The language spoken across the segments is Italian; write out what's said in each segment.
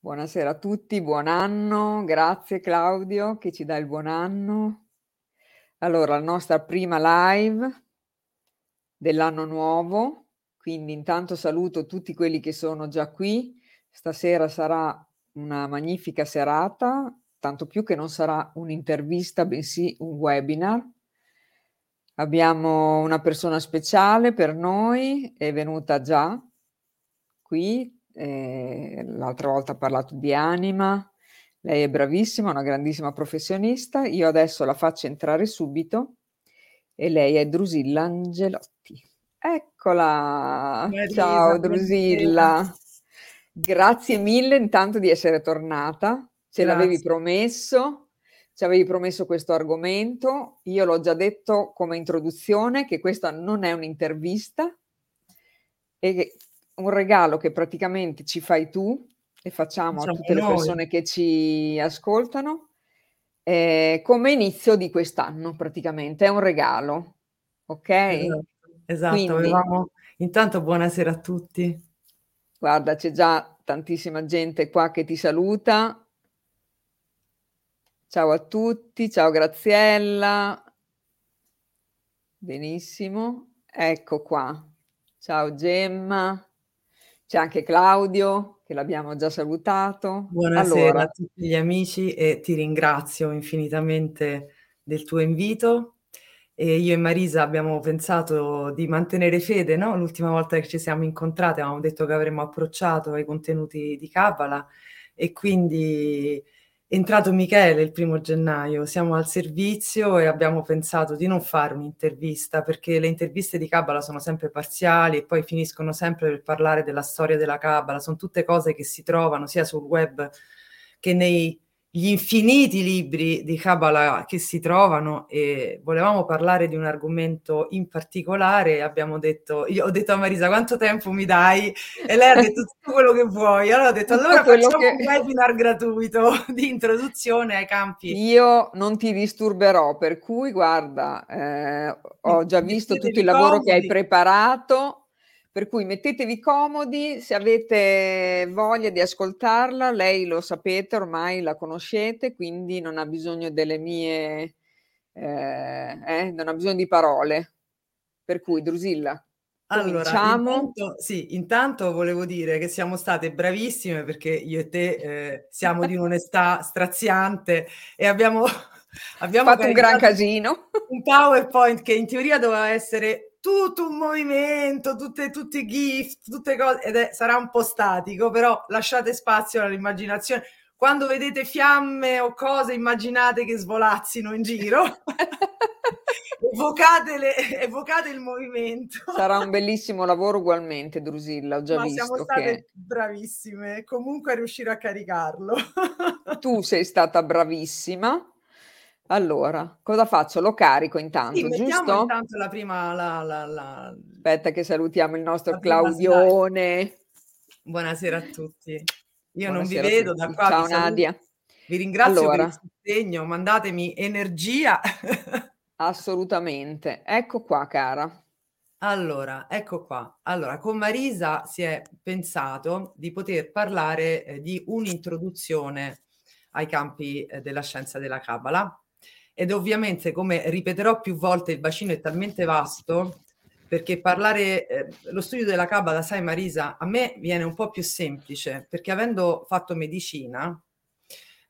Buonasera a tutti, buon anno, grazie Claudio che ci dà il buon anno. Allora, la nostra prima live dell'anno nuovo, quindi intanto saluto tutti quelli che sono già qui. Stasera sarà una magnifica serata, tanto più che non sarà un'intervista, bensì un webinar. Abbiamo una persona speciale per noi, è venuta già qui, l'altra volta ha parlato di anima, lei è bravissima, una grandissima professionista, io adesso la faccio entrare subito e lei è Drusilla Angelotti. Eccola! Marisa, ciao Drusilla! Martina. Grazie mille intanto di essere tornata, ce l'avevi promesso. Ci avevi promesso questo argomento, io l'ho già detto come introduzione che questa non è un'intervista, è un regalo che praticamente ci fai tu e facciamo a tutte le persone che ci ascoltano, come inizio di quest'anno praticamente, è un regalo, ok? Esatto. Quindi, intanto buonasera a tutti. Guarda, c'è già tantissima gente qua che ti saluta. Ciao a tutti, ciao Graziella, benissimo, ecco qua, ciao Gemma, c'è anche Claudio che l'abbiamo già salutato. Buonasera a tutti gli amici e ti ringrazio infinitamente del tuo invito. E io e Marisa abbiamo pensato di mantenere fede, no? L'ultima volta che ci siamo incontrate avevamo detto che avremmo approcciato ai contenuti di Kabbalah e quindi... È entrato Michele il 1° gennaio, siamo al servizio e abbiamo pensato di non fare un'intervista perché le interviste di Kabbalah sono sempre parziali e poi finiscono sempre per parlare della storia della Kabbalah, sono tutte cose che si trovano sia sul web che negli infiniti libri di Kabbalah che si trovano e volevamo parlare di un argomento in particolare e abbiamo detto, io ho detto a Marisa quanto tempo mi dai? E lei ha detto tutto quello che vuoi, allora ho detto allora facciamo un webinar gratuito di introduzione ai campi. Io non ti disturberò, per cui guarda, ho già visto tutto il lavoro che hai preparato, per cui mettetevi comodi, se avete voglia di ascoltarla, lei lo sapete, ormai la conoscete, quindi non ha bisogno delle mie, non ha bisogno di parole. Per cui Drusilla, cominciamo. Allora, intanto volevo dire che siamo state bravissime perché io e te siamo di un'onestà straziante e abbiamo fatto un gran casino. Un PowerPoint che in teoria doveva essere... tutto un movimento, tutti i GIF, tutte cose, ed sarà un po' statico, però lasciate spazio all'immaginazione. Quando vedete fiamme o cose, immaginate che svolazzino in giro, evocate il movimento. Sarà un bellissimo lavoro ugualmente, Drusilla, ho già visto. Siamo state bravissime, comunque a riuscire a caricarlo. Tu sei stata bravissima. Allora, cosa faccio? Lo carico intanto, sì, giusto? Mettiamo intanto la prima... Aspetta che salutiamo il nostro Claudione. Buonasera a tutti. Io non vi vedo da qua. Ciao Nadia. Vi ringrazio per il sostegno, mandatemi energia. Assolutamente. Ecco qua, cara. Allora, ecco qua. Allora, con Marisa si è pensato di poter parlare di un'introduzione ai campi della scienza della Kabbalah. Ed ovviamente, come ripeterò più volte, il bacino è talmente vasto perché parlare lo studio della Kabbalah, sai Marisa, a me viene un po' più semplice perché avendo fatto medicina,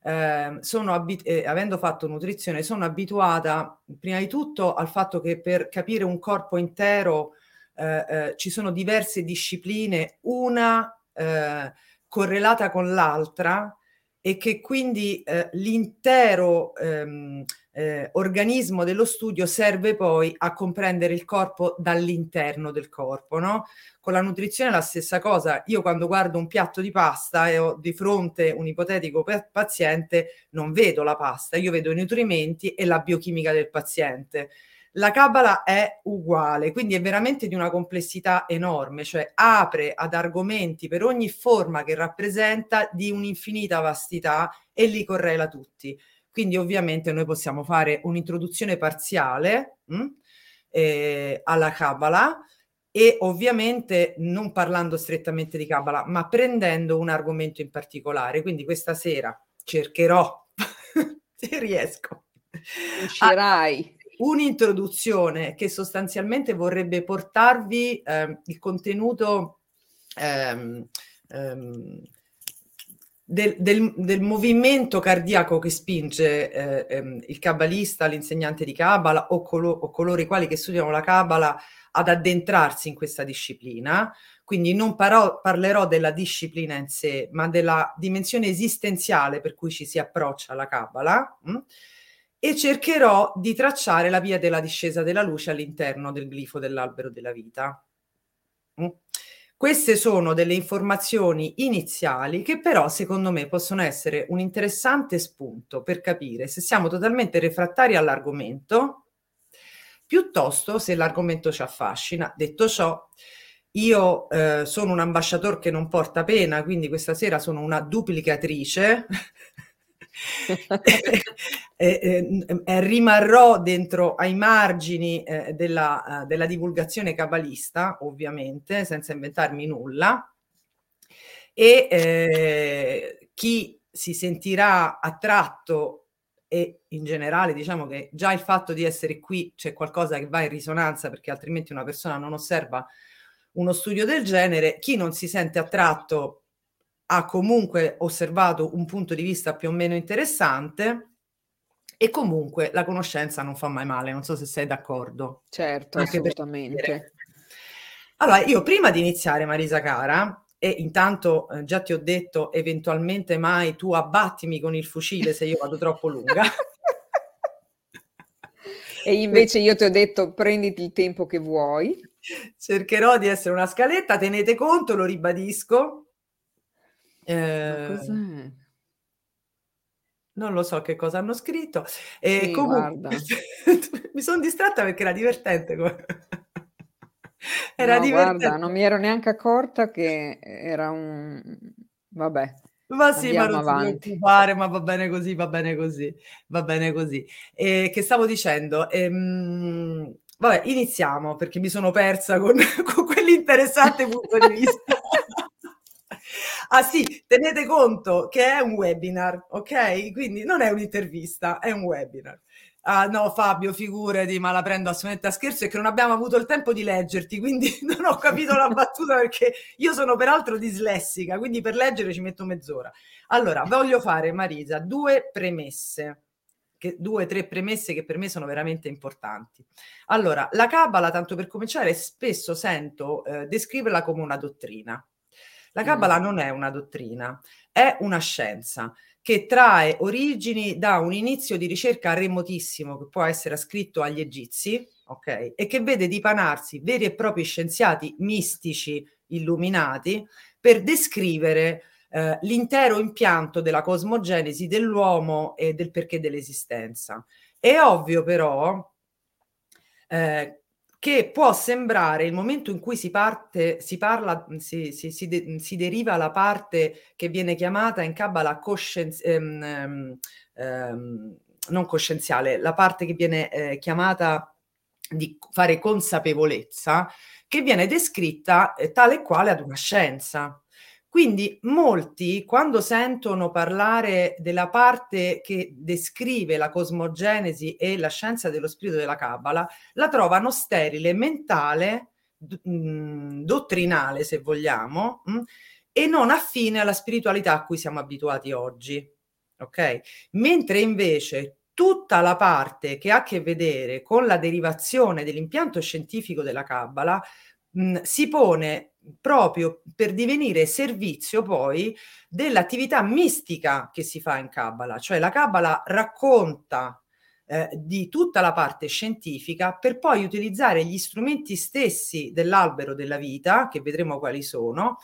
avendo fatto nutrizione, sono abituata prima di tutto al fatto che per capire un corpo intero ci sono diverse discipline, una correlata con l'altra e che quindi l'intero organismo dello studio serve poi a comprendere il corpo dall'interno del corpo, no? Con la nutrizione è la stessa cosa. Io quando guardo un piatto di pasta e ho di fronte un ipotetico paziente, non vedo la pasta, io vedo i nutrimenti e la biochimica del paziente. La Kabbalah è uguale, quindi è veramente di una complessità enorme, cioè apre ad argomenti per ogni forma che rappresenta di un'infinita vastità e li correla tutti. Quindi ovviamente noi possiamo fare un'introduzione parziale alla Kabbalah e ovviamente non parlando strettamente di Kabbalah, ma prendendo un argomento in particolare. Quindi questa sera cercherò, se riesco, un'introduzione che sostanzialmente vorrebbe portarvi il contenuto del movimento cardiaco che spinge il kabbalista, l'insegnante di Kabbalah o coloro i quali che studiano la Kabbalah ad addentrarsi in questa disciplina. Quindi non parlerò della disciplina in sé, ma della dimensione esistenziale per cui ci si approccia alla Kabbalah, e cercherò di tracciare la via della discesa della luce all'interno del glifo dell'albero della vita. Queste sono delle informazioni iniziali che però secondo me possono essere un interessante spunto per capire se siamo totalmente refrattari all'argomento, piuttosto se l'argomento ci affascina. Detto ciò, io sono un ambasciatore che non porta pena, quindi questa sera sono una duplicatrice rimarrò dentro ai margini della divulgazione cabalista, ovviamente senza inventarmi nulla, e chi si sentirà attratto, e in generale diciamo che già il fatto di essere qui c'è qualcosa che va in risonanza, perché altrimenti una persona non osserva uno studio del genere. Chi non si sente attratto ha comunque osservato un punto di vista più o meno interessante, e comunque la conoscenza non fa mai male, non so se sei d'accordo. Certo, anche assolutamente. Allora, io prima di iniziare, Marisa cara, e intanto già ti ho detto eventualmente mai tu abbattimi con il fucile se io vado troppo lunga. E invece io ti ho detto prenditi il tempo che vuoi. Cercherò di essere una scaletta, tenete conto, lo ribadisco. Cos'è? Non lo so che cosa hanno scritto. E sì, comunque mi sono distratta perché era divertente. Era divertente. Guarda, non mi ero neanche accorta che era un... Vabbè. Ma sì, ma non si preoccupare, ma va bene così, va bene così, va bene così. Che stavo dicendo? Vabbè, iniziamo, perché mi sono persa con quell'interessante punto di vista. Ah sì, tenete conto che è un webinar, ok? Quindi non è un'intervista, è un webinar. Ah no, Fabio, figurati, ma la prendo assolutamente a scherzo, è che non abbiamo avuto il tempo di leggerti, quindi non ho capito la battuta, perché io sono peraltro dislessica, quindi per leggere ci metto mezz'ora. Allora, voglio fare, Marisa, due o tre premesse che per me sono veramente importanti. Allora, la Kabbalah, tanto per cominciare, spesso sento descriverla come una dottrina. La Kabbalah non è una dottrina, è una scienza che trae origini da un inizio di ricerca remotissimo che può essere ascritto agli egizi, ok? E che vede dipanarsi veri e propri scienziati mistici illuminati per descrivere l'intero impianto della cosmogenesi dell'uomo e del perché dell'esistenza. È ovvio però che può sembrare il momento in cui si deriva la parte che viene chiamata in Kabbalah non coscienziale, la parte che viene chiamata di fare consapevolezza, che viene descritta tale e quale ad una scienza. Quindi molti, quando sentono parlare della parte che descrive la cosmogenesi e la scienza dello spirito della Kabbalah, la trovano sterile, mentale, dottrinale se vogliamo, e non affine alla spiritualità a cui siamo abituati oggi. Okay? Mentre invece tutta la parte che ha a che vedere con la derivazione dell'impianto scientifico della Kabbalah si pone proprio per divenire servizio poi dell'attività mistica che si fa in Kabbalah, cioè la Kabbalah racconta di tutta la parte scientifica per poi utilizzare gli strumenti stessi dell'albero della vita, che vedremo quali sono,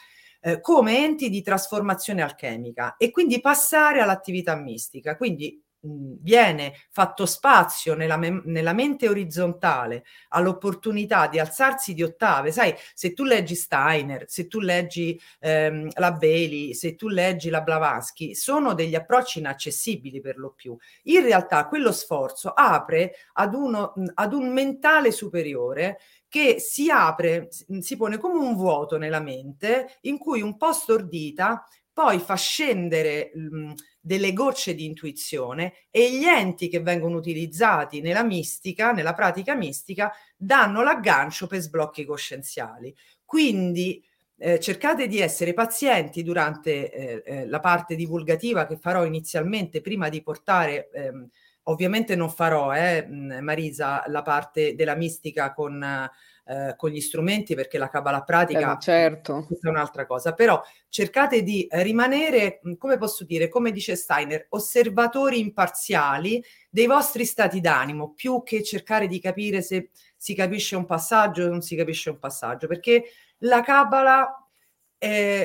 come enti di trasformazione alchemica, e quindi passare all'attività mistica. Quindi viene fatto spazio nella mente orizzontale all'opportunità di alzarsi di ottave. Sai, se tu leggi Steiner, se tu leggi la Bailey, se tu leggi la Blavatsky, sono degli approcci inaccessibili per lo più. In realtà quello sforzo apre ad un mentale superiore che si apre, si pone come un vuoto nella mente in cui un po' stordita poi fa scendere delle gocce di intuizione, e gli enti che vengono utilizzati nella mistica, nella pratica mistica, danno l'aggancio per sblocchi coscienziali. Quindi cercate di essere pazienti durante la parte divulgativa che farò inizialmente, prima di portare... Ovviamente non farò, Marisa, la parte della mistica con gli strumenti, perché la Kabbalah pratica certo. È un'altra cosa, però cercate di rimanere, come posso dire, come dice Steiner, osservatori imparziali dei vostri stati d'animo, più che cercare di capire se si capisce un passaggio o non si capisce un passaggio, perché la Kabbalah...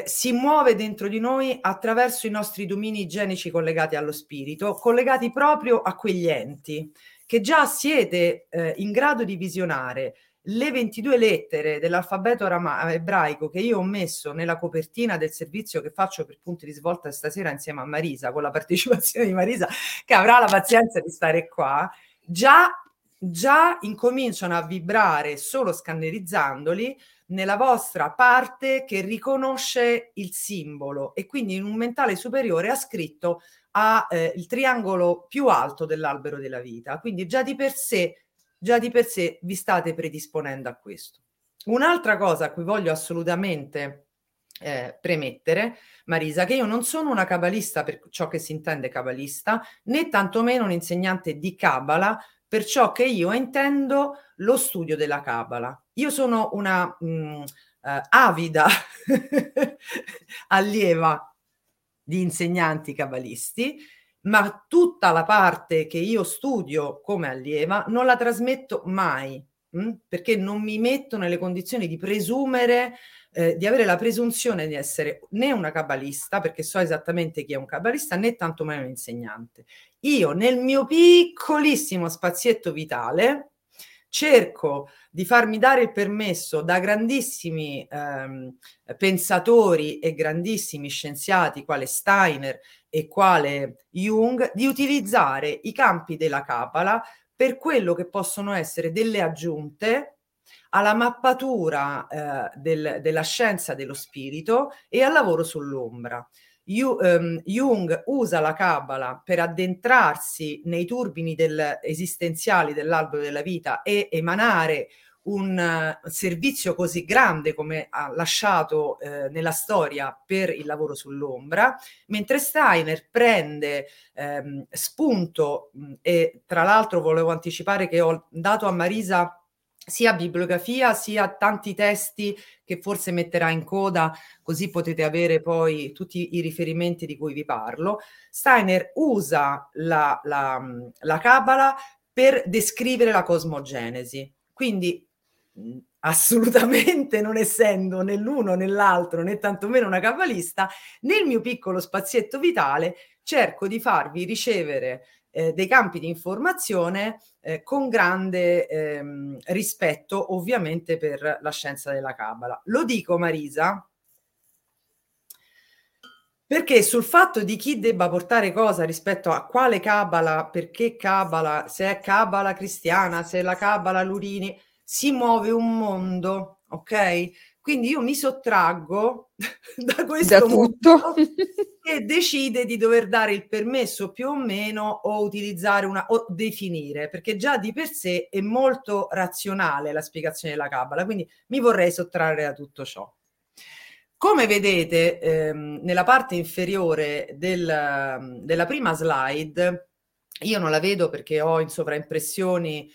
si muove dentro di noi attraverso i nostri domini igienici collegati allo spirito, collegati proprio a quegli enti che già siete in grado di visionare. Le 22 lettere dell'alfabeto ebraico che io ho messo nella copertina del servizio che faccio per Punti di Svolta stasera insieme a Marisa, con la partecipazione di Marisa, che avrà la pazienza di stare qua, già incominciano a vibrare solo scannerizzandoli nella vostra parte che riconosce il simbolo, e quindi in un mentale superiore ha scritto il triangolo più alto dell'albero della vita. Quindi già di per sé vi state predisponendo a questo. Un'altra cosa a cui voglio assolutamente premettere, Marisa, che io non sono una cabalista per ciò che si intende cabalista, né tantomeno un insegnante di Kabbalah per ciò che io intendo lo studio della Kabbalah. Io sono una avida allieva di insegnanti cabalisti, ma tutta la parte che io studio come allieva non la trasmetto mai, perché non mi metto nelle condizioni di presumere, di avere la presunzione di essere né una cabalista, perché so esattamente chi è un cabalista, né tantomeno un insegnante. Io nel mio piccolissimo spazietto vitale cerco di farmi dare il permesso da grandissimi pensatori e grandissimi scienziati quale Steiner e quale Jung di utilizzare i campi della Kabbalah per quello che possono essere delle aggiunte alla mappatura della scienza dello spirito e al lavoro sull'ombra. Jung usa la Kabbalah per addentrarsi nei turbini esistenziali dell'albero della vita e emanare un servizio così grande come ha lasciato nella storia per il lavoro sull'ombra, mentre Steiner prende spunto, e tra l'altro volevo anticipare che ho dato a Marisa sia bibliografia sia tanti testi che forse metterà in coda, così potete avere poi tutti i riferimenti di cui vi parlo. Steiner usa la Kabbalah per descrivere la cosmogenesi, quindi assolutamente non essendo né l'uno né l'altro né tantomeno una cabalista, nel mio piccolo spazietto vitale cerco di farvi ricevere dei campi di informazione con grande rispetto ovviamente per la scienza della Kabbalah. Lo dico, Marisa, perché sul fatto di chi debba portare cosa rispetto a quale Kabbalah, perché Kabbalah, se è Kabbalah cristiana, se è la Kabbalah Lurini, si muove un mondo, ok? Quindi io mi sottraggo da questo mondo che decide di dover dare il permesso più o meno, o utilizzare o definire, perché già di per sé è molto razionale la spiegazione della Kabbalah, quindi mi vorrei sottrarre da tutto ciò. Come vedete nella parte inferiore della prima slide, io non la vedo perché ho in sovraimpressione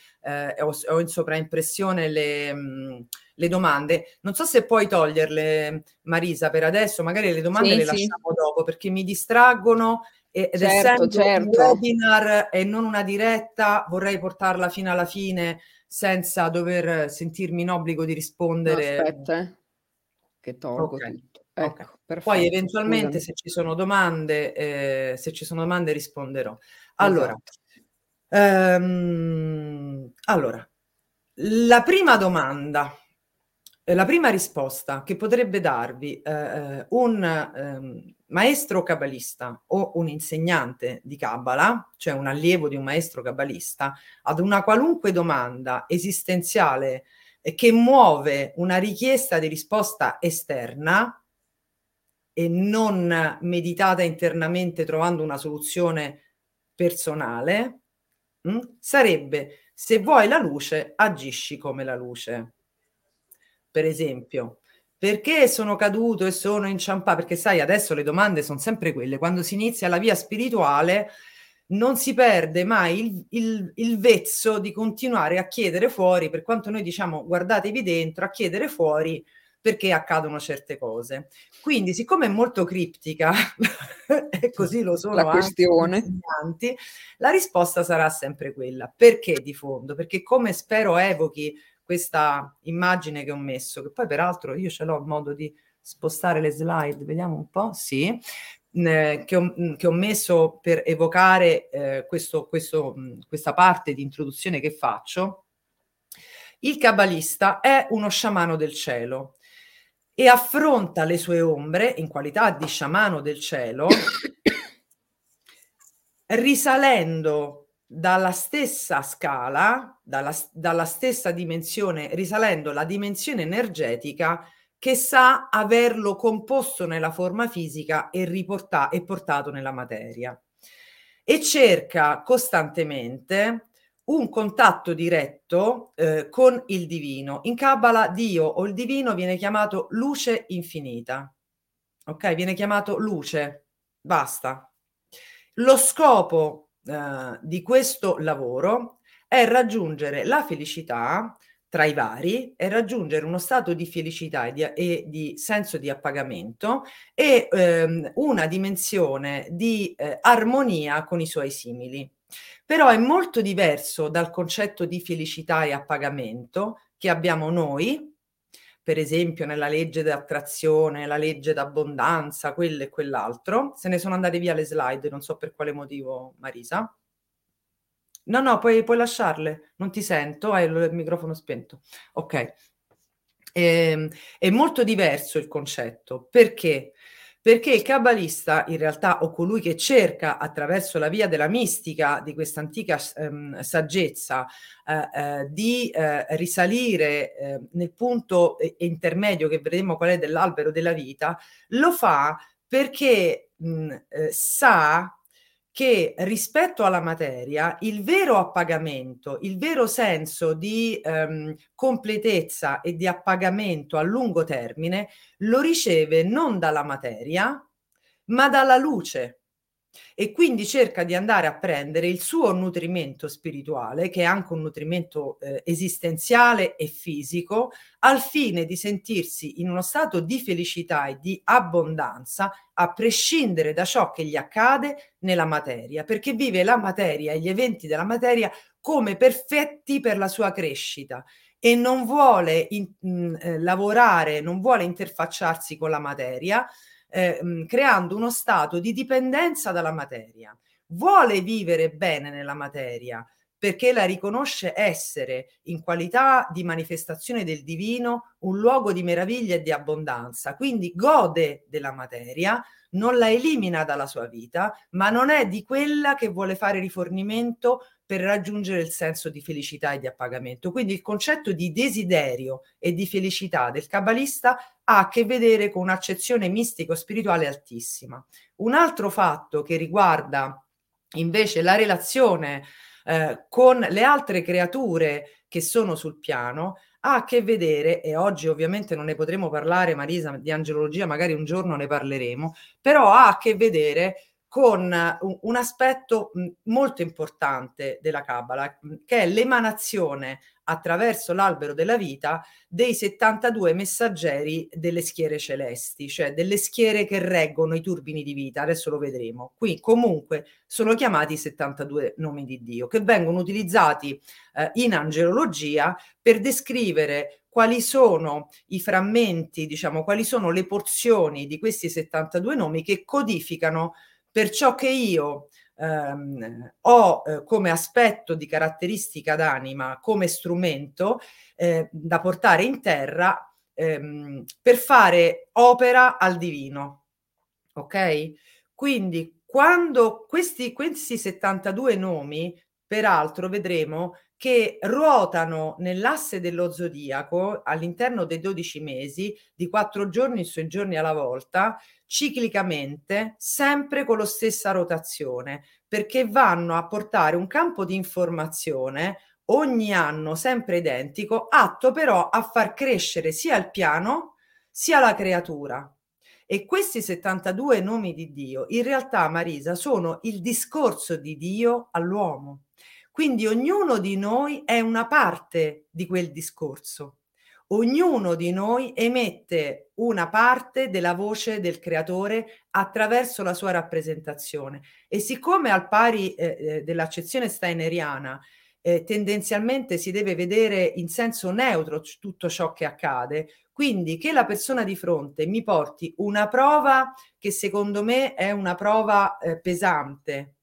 le domande. Non so se puoi toglierle, Marisa, per adesso, magari le domande lasciamo dopo, perché mi distraggono ed essendo un webinar e non una diretta, vorrei portarla fino alla fine senza dover sentirmi in obbligo di rispondere. No, aspetta, che tolgo tutto. Ecco, perfetto. Poi eventualmente se ci sono domande, risponderò. Allora, esatto. Allora, la prima domanda, la prima risposta che potrebbe darvi un maestro cabalista o un insegnante di Kabbalah, cioè un allievo di un maestro cabalista, ad una qualunque domanda esistenziale che muove una richiesta di risposta esterna e non meditata internamente trovando una soluzione personale, sarebbe: se vuoi la luce, agisci come la luce. Per esempio, perché sono caduto e sono inciampato? Perché sai, adesso le domande sono sempre quelle. Quando si inizia la via spirituale non si perde mai il vezzo di continuare a chiedere fuori, per quanto noi diciamo guardatevi dentro, a chiedere fuori perché accadono certe cose. Quindi, siccome è molto criptica, e così lo sono la questione, anche, la risposta sarà sempre quella. Perché di fondo? Perché, come spero evochi questa immagine che ho messo, che poi peraltro io ce l'ho modo di spostare le slide, vediamo un po', sì, che ho messo per evocare questa parte di introduzione che faccio. Il cabalista è uno sciamano del cielo e affronta le sue ombre in qualità di sciamano del cielo, risalendo dalla stessa scala, dalla stessa dimensione, risalendo la dimensione energetica che sa averlo composto nella forma fisica e portato nella materia. E cerca costantemente un contatto diretto con il divino. In Kabbalah Dio o il divino viene chiamato luce infinita. Ok? Viene chiamato luce. Basta. Lo scopo di questo lavoro è raggiungere la felicità tra i vari, è raggiungere uno stato di felicità e di senso di appagamento e una dimensione di armonia con i suoi simili. Però è molto diverso dal concetto di felicità e appagamento che abbiamo noi, per esempio nella legge d'attrazione, la legge d'abbondanza, quello e quell'altro. Se ne sono andate via le slide, non so per quale motivo, Marisa. No, puoi lasciarle, non ti sento, hai il microfono spento. Ok. È molto diverso il concetto, perché? Perché il cabalista, in realtà, o colui che cerca attraverso la via della mistica di questa antica saggezza di risalire nel punto intermedio, che vedremo qual è, dell'albero della vita, lo fa perché sa che rispetto alla materia il vero appagamento, il vero senso di completezza e di appagamento a lungo termine lo riceve non dalla materia ma dalla luce, e quindi cerca di andare a prendere il suo nutrimento spirituale, che è anche un nutrimento esistenziale e fisico, al fine di sentirsi in uno stato di felicità e di abbondanza a prescindere da ciò che gli accade nella materia, perché vive la materia e gli eventi della materia come perfetti per la sua crescita e non vuole lavorare, non vuole interfacciarsi con la materia, creando uno stato di dipendenza dalla materia. Vuole vivere bene nella materia perché la riconosce essere, in qualità di manifestazione del divino, un luogo di meraviglia e di abbondanza. Quindi gode della materia, non la elimina dalla sua vita, ma non è di quella che vuole fare rifornimento per raggiungere il senso di felicità e di appagamento. Quindi il concetto di desiderio e di felicità del cabalista ha a che vedere con un'accezione mistico-spirituale altissima. Un altro fatto che riguarda invece la relazione con le altre creature che sono sul piano ha a che vedere, e oggi ovviamente non ne potremo parlare, Marisa, di angelologia, magari un giorno ne parleremo, però ha a che vedere con un aspetto molto importante della Kabbalah, che è l'emanazione attraverso l'albero della vita dei 72 messaggeri delle schiere celesti, cioè delle schiere che reggono i turbini di vita. Adesso lo vedremo. Qui comunque sono chiamati i 72 nomi di Dio, che vengono utilizzati in angelologia per descrivere quali sono i frammenti, diciamo, quali sono le porzioni di questi 72 nomi che codificano per ciò che io ho come aspetto di caratteristica d'anima, come strumento da portare in terra per fare opera al divino. Ok? Quindi quando questi 72 nomi, peraltro vedremo che ruotano nell'asse dello zodiaco all'interno dei 12 mesi, di 4 giorni su 6 giorni alla volta, ciclicamente, sempre con la stessa rotazione, perché vanno a portare un campo di informazione ogni anno sempre identico, atto però a far crescere sia il piano sia la creatura. E questi 72 nomi di Dio, in realtà, Marisa, sono il discorso di Dio all'uomo. Quindi ognuno di noi è una parte di quel discorso. Ognuno di noi emette una parte della voce del creatore attraverso la sua rappresentazione. E siccome al pari dell'accezione steineriana tendenzialmente si deve vedere in senso neutro tutto ciò che accade, quindi che la persona di fronte mi porti una prova che secondo me è una prova pesante,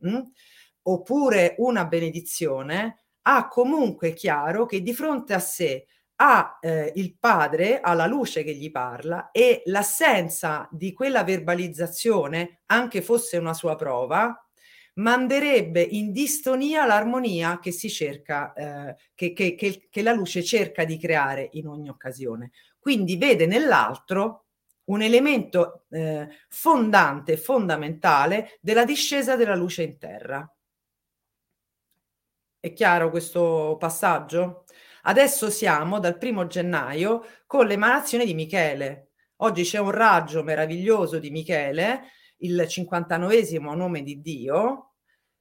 oppure una benedizione, ha comunque chiaro che di fronte a sé ha il padre, ha la luce che gli parla, e l'assenza di quella verbalizzazione, anche fosse una sua prova, manderebbe in distonia l'armonia che si cerca, che la luce cerca di creare in ogni occasione. Quindi vede nell'altro un elemento fondante, fondamentale della discesa della luce in terra. È chiaro questo passaggio? Adesso siamo dal 1° gennaio con l'emanazione di Michele. Oggi c'è un raggio meraviglioso di Michele, il 59° nome di Dio,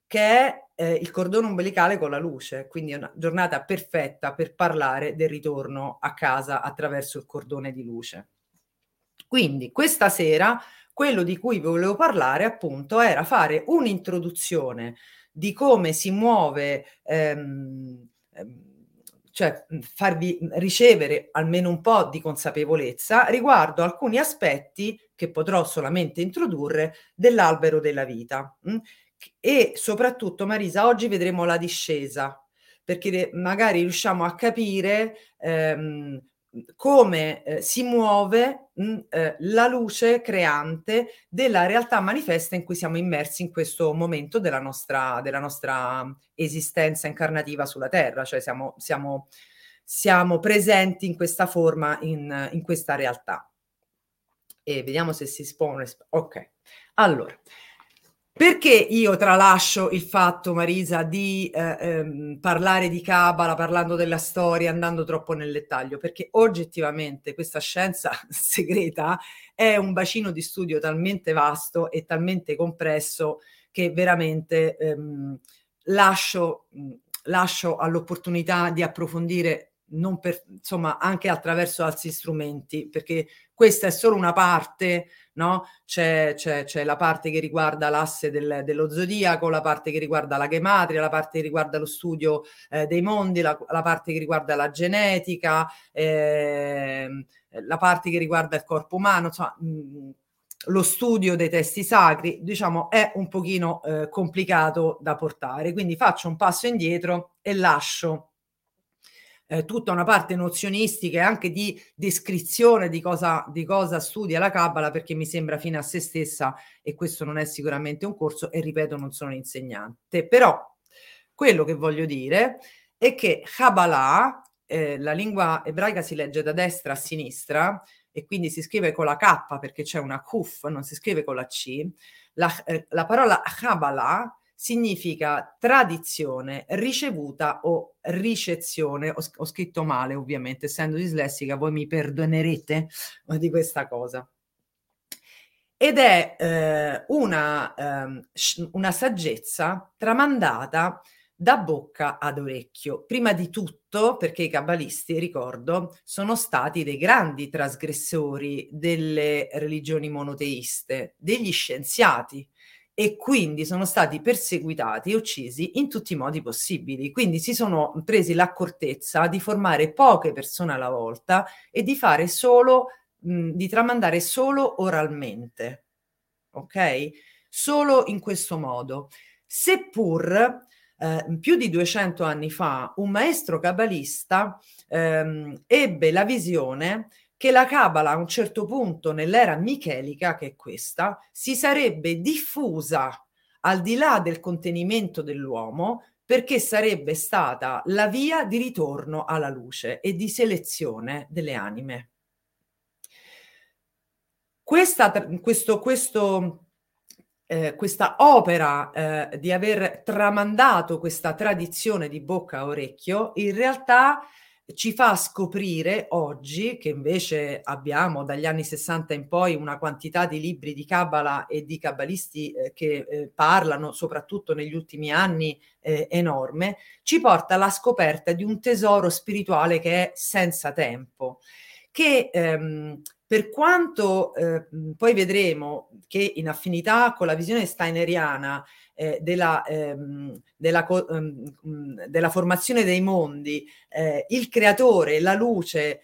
che è il cordone ombelicale con la luce. Quindi è una giornata perfetta per parlare del ritorno a casa attraverso il cordone di luce. Quindi questa sera quello di cui volevo parlare appunto era fare un'introduzione di come si muove, cioè farvi ricevere almeno un po' di consapevolezza riguardo alcuni aspetti che potrò solamente introdurre dell'albero della vita. E soprattutto, Marisa, oggi vedremo la discesa, perché magari riusciamo a capire come si muove la luce creante della realtà manifesta in cui siamo immersi in questo momento della nostra esistenza incarnativa sulla Terra, cioè siamo presenti in questa forma, in questa realtà. E vediamo se si espone. Ok, allora, perché io tralascio il fatto, Marisa, di parlare di Kabbalah, parlando della storia, andando troppo nel dettaglio? Perché oggettivamente questa scienza segreta è un bacino di studio talmente vasto e talmente compresso che veramente lascio all'opportunità di approfondire, non per, insomma, anche attraverso altri strumenti, perché questa è solo una parte, no? C'è la parte che riguarda l'asse dello zodiaco, la parte che riguarda la gematria, la parte che riguarda lo studio dei mondi, la parte che riguarda la genetica, la parte che riguarda il corpo umano, insomma, lo studio dei testi sacri, diciamo, è un pochino complicato da portare. Quindi faccio un passo indietro e lascio tutta una parte nozionistica e anche di descrizione di cosa studia la Kabbalah, perché mi sembra fine a se stessa, e questo non è sicuramente un corso, e ripeto, non sono insegnante. Però quello che voglio dire è che Kabbalah, la lingua ebraica si legge da destra a sinistra e quindi si scrive con la K, perché c'è una Kuf, non si scrive con la C. La parola Kabbalah significa tradizione, ricevuta o ricezione. Ho scritto male, ovviamente, essendo dislessica, voi mi perdonerete di questa cosa. Ed è una saggezza tramandata da bocca ad orecchio. Prima di tutto, perché i cabalisti, ricordo, sono stati dei grandi trasgressori delle religioni monoteiste, degli scienziati. e quindi sono stati perseguitati e uccisi in tutti i modi possibili. Quindi si sono presi l'accortezza di formare poche persone alla volta e di fare solo, di tramandare solo oralmente, ok? Solo in questo modo. Seppur più di 200 anni fa un maestro cabalista ebbe la visione che la Kabbalah a un certo punto nell'era michelica, che è questa, si sarebbe diffusa al di là del contenimento dell'uomo, perché sarebbe stata la via di ritorno alla luce e di selezione delle anime. Questa opera di aver tramandato questa tradizione di bocca a orecchio in realtà ci fa scoprire oggi, che invece abbiamo dagli anni 60 in poi una quantità di libri di Kabbalah e di cabalisti che parlano, soprattutto negli ultimi anni, enorme, ci porta alla scoperta di un tesoro spirituale che è senza tempo, che per quanto poi vedremo che in affinità con la visione steineriana della formazione dei mondi, il creatore, la luce,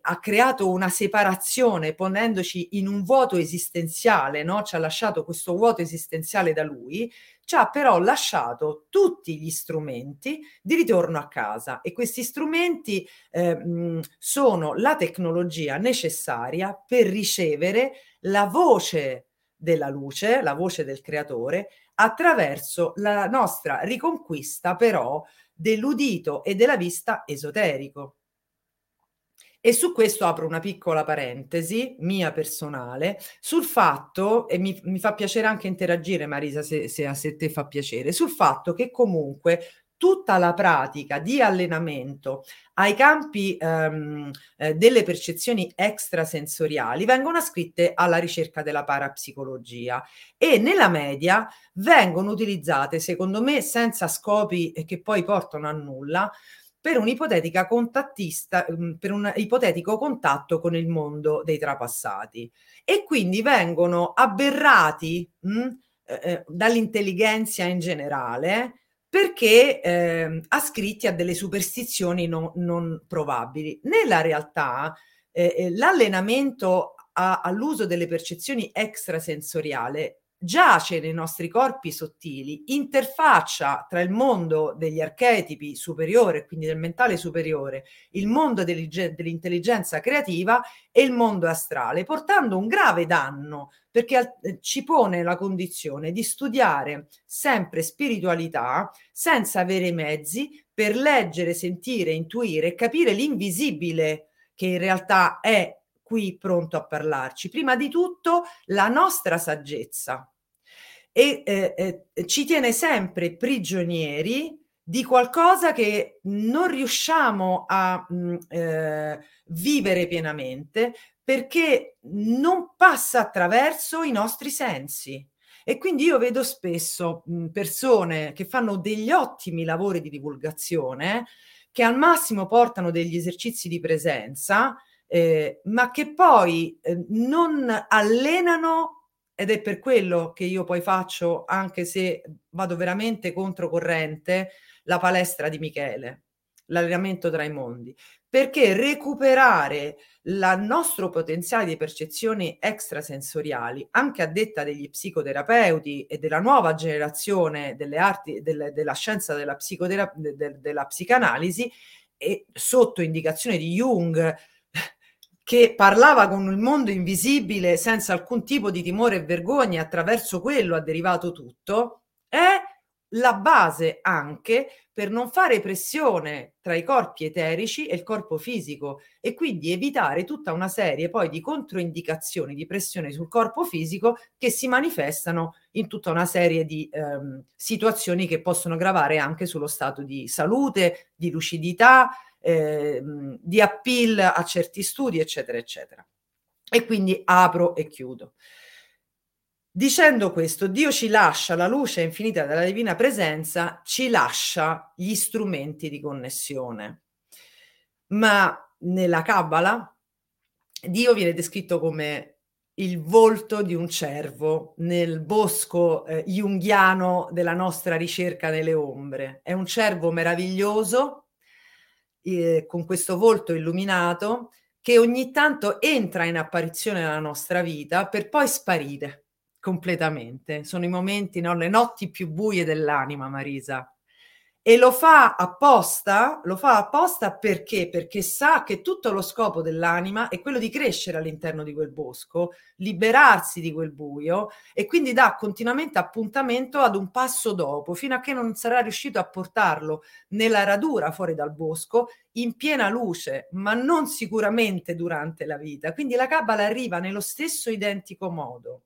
ha creato una separazione ponendoci in un vuoto esistenziale, no? Ci ha lasciato questo vuoto esistenziale da lui, ci ha però lasciato tutti gli strumenti di ritorno a casa, e questi strumenti sono la tecnologia necessaria per ricevere la voce della luce, la voce del creatore, attraverso la nostra riconquista però dell'udito e della vista esoterico. E su questo apro una piccola parentesi mia personale sul fatto, e mi fa piacere anche interagire, Marisa, se a te fa piacere, sul fatto che comunque tutta la pratica di allenamento ai campi delle percezioni extrasensoriali vengono ascritte alla ricerca della parapsicologia, e nella media vengono utilizzate, secondo me, senza scopi che poi portano a nulla, per un'ipotetica contattista, per un ipotetico contatto con il mondo dei trapassati. E quindi vengono aberrati dall'intelligenza in generale, perché ascritti a delle superstizioni non probabili. Nella realtà l'allenamento all'uso delle percezioni extrasensoriali giace nei nostri corpi sottili, interfaccia tra il mondo degli archetipi superiore, quindi del mentale superiore, il mondo dell'intelligenza creativa e il mondo astrale, portando un grave danno, perché ci pone la condizione di studiare sempre spiritualità senza avere i mezzi per leggere, sentire, intuire e capire l'invisibile, che in realtà è qui pronto a parlarci. Prima di tutto la nostra saggezza, e ci tiene sempre prigionieri di qualcosa che non riusciamo a vivere pienamente, perché non passa attraverso i nostri sensi. E quindi io vedo spesso persone che fanno degli ottimi lavori di divulgazione, che al massimo portano degli esercizi di presenza, ma che poi non allenano, ed è per quello che io poi faccio, anche se vado veramente controcorrente, la palestra di Michele, l'allenamento tra i mondi, perché recuperare il nostro potenziale di percezioni extrasensoriali, anche a detta degli psicoterapeuti e della nuova generazione delle arti, della scienza della della psicanalisi, e sotto indicazione di Jung, che parlava con il mondo invisibile senza alcun tipo di timore e vergogna, attraverso quello ha derivato tutto, è la base anche per non fare pressione tra i corpi eterici e il corpo fisico, e quindi evitare tutta una serie poi di controindicazioni, di pressioni sul corpo fisico, che si manifestano in tutta una serie di situazioni che possono gravare anche sullo stato di salute, di lucidità, di appeal a certi studi, eccetera eccetera. E quindi apro e chiudo dicendo questo: Dio ci lascia la luce infinita della divina presenza, ci lascia gli strumenti di connessione, ma nella Kabbalah Dio viene descritto come il volto di un cervo nel bosco junghiano della nostra ricerca nelle ombre. È un cervo meraviglioso, con questo volto illuminato, che ogni tanto entra in apparizione nella nostra vita per poi sparire completamente. Sono i momenti, no? Le notti più buie dell'anima, Marisa. E lo fa apposta perché? Perché sa che tutto lo scopo dell'anima è quello di crescere all'interno di quel bosco, liberarsi di quel buio, e quindi dà continuamente appuntamento ad un passo dopo, fino a che non sarà riuscito a portarlo nella radura fuori dal bosco, in piena luce, ma non sicuramente durante la vita. Quindi la Kabbalah arriva nello stesso identico modo,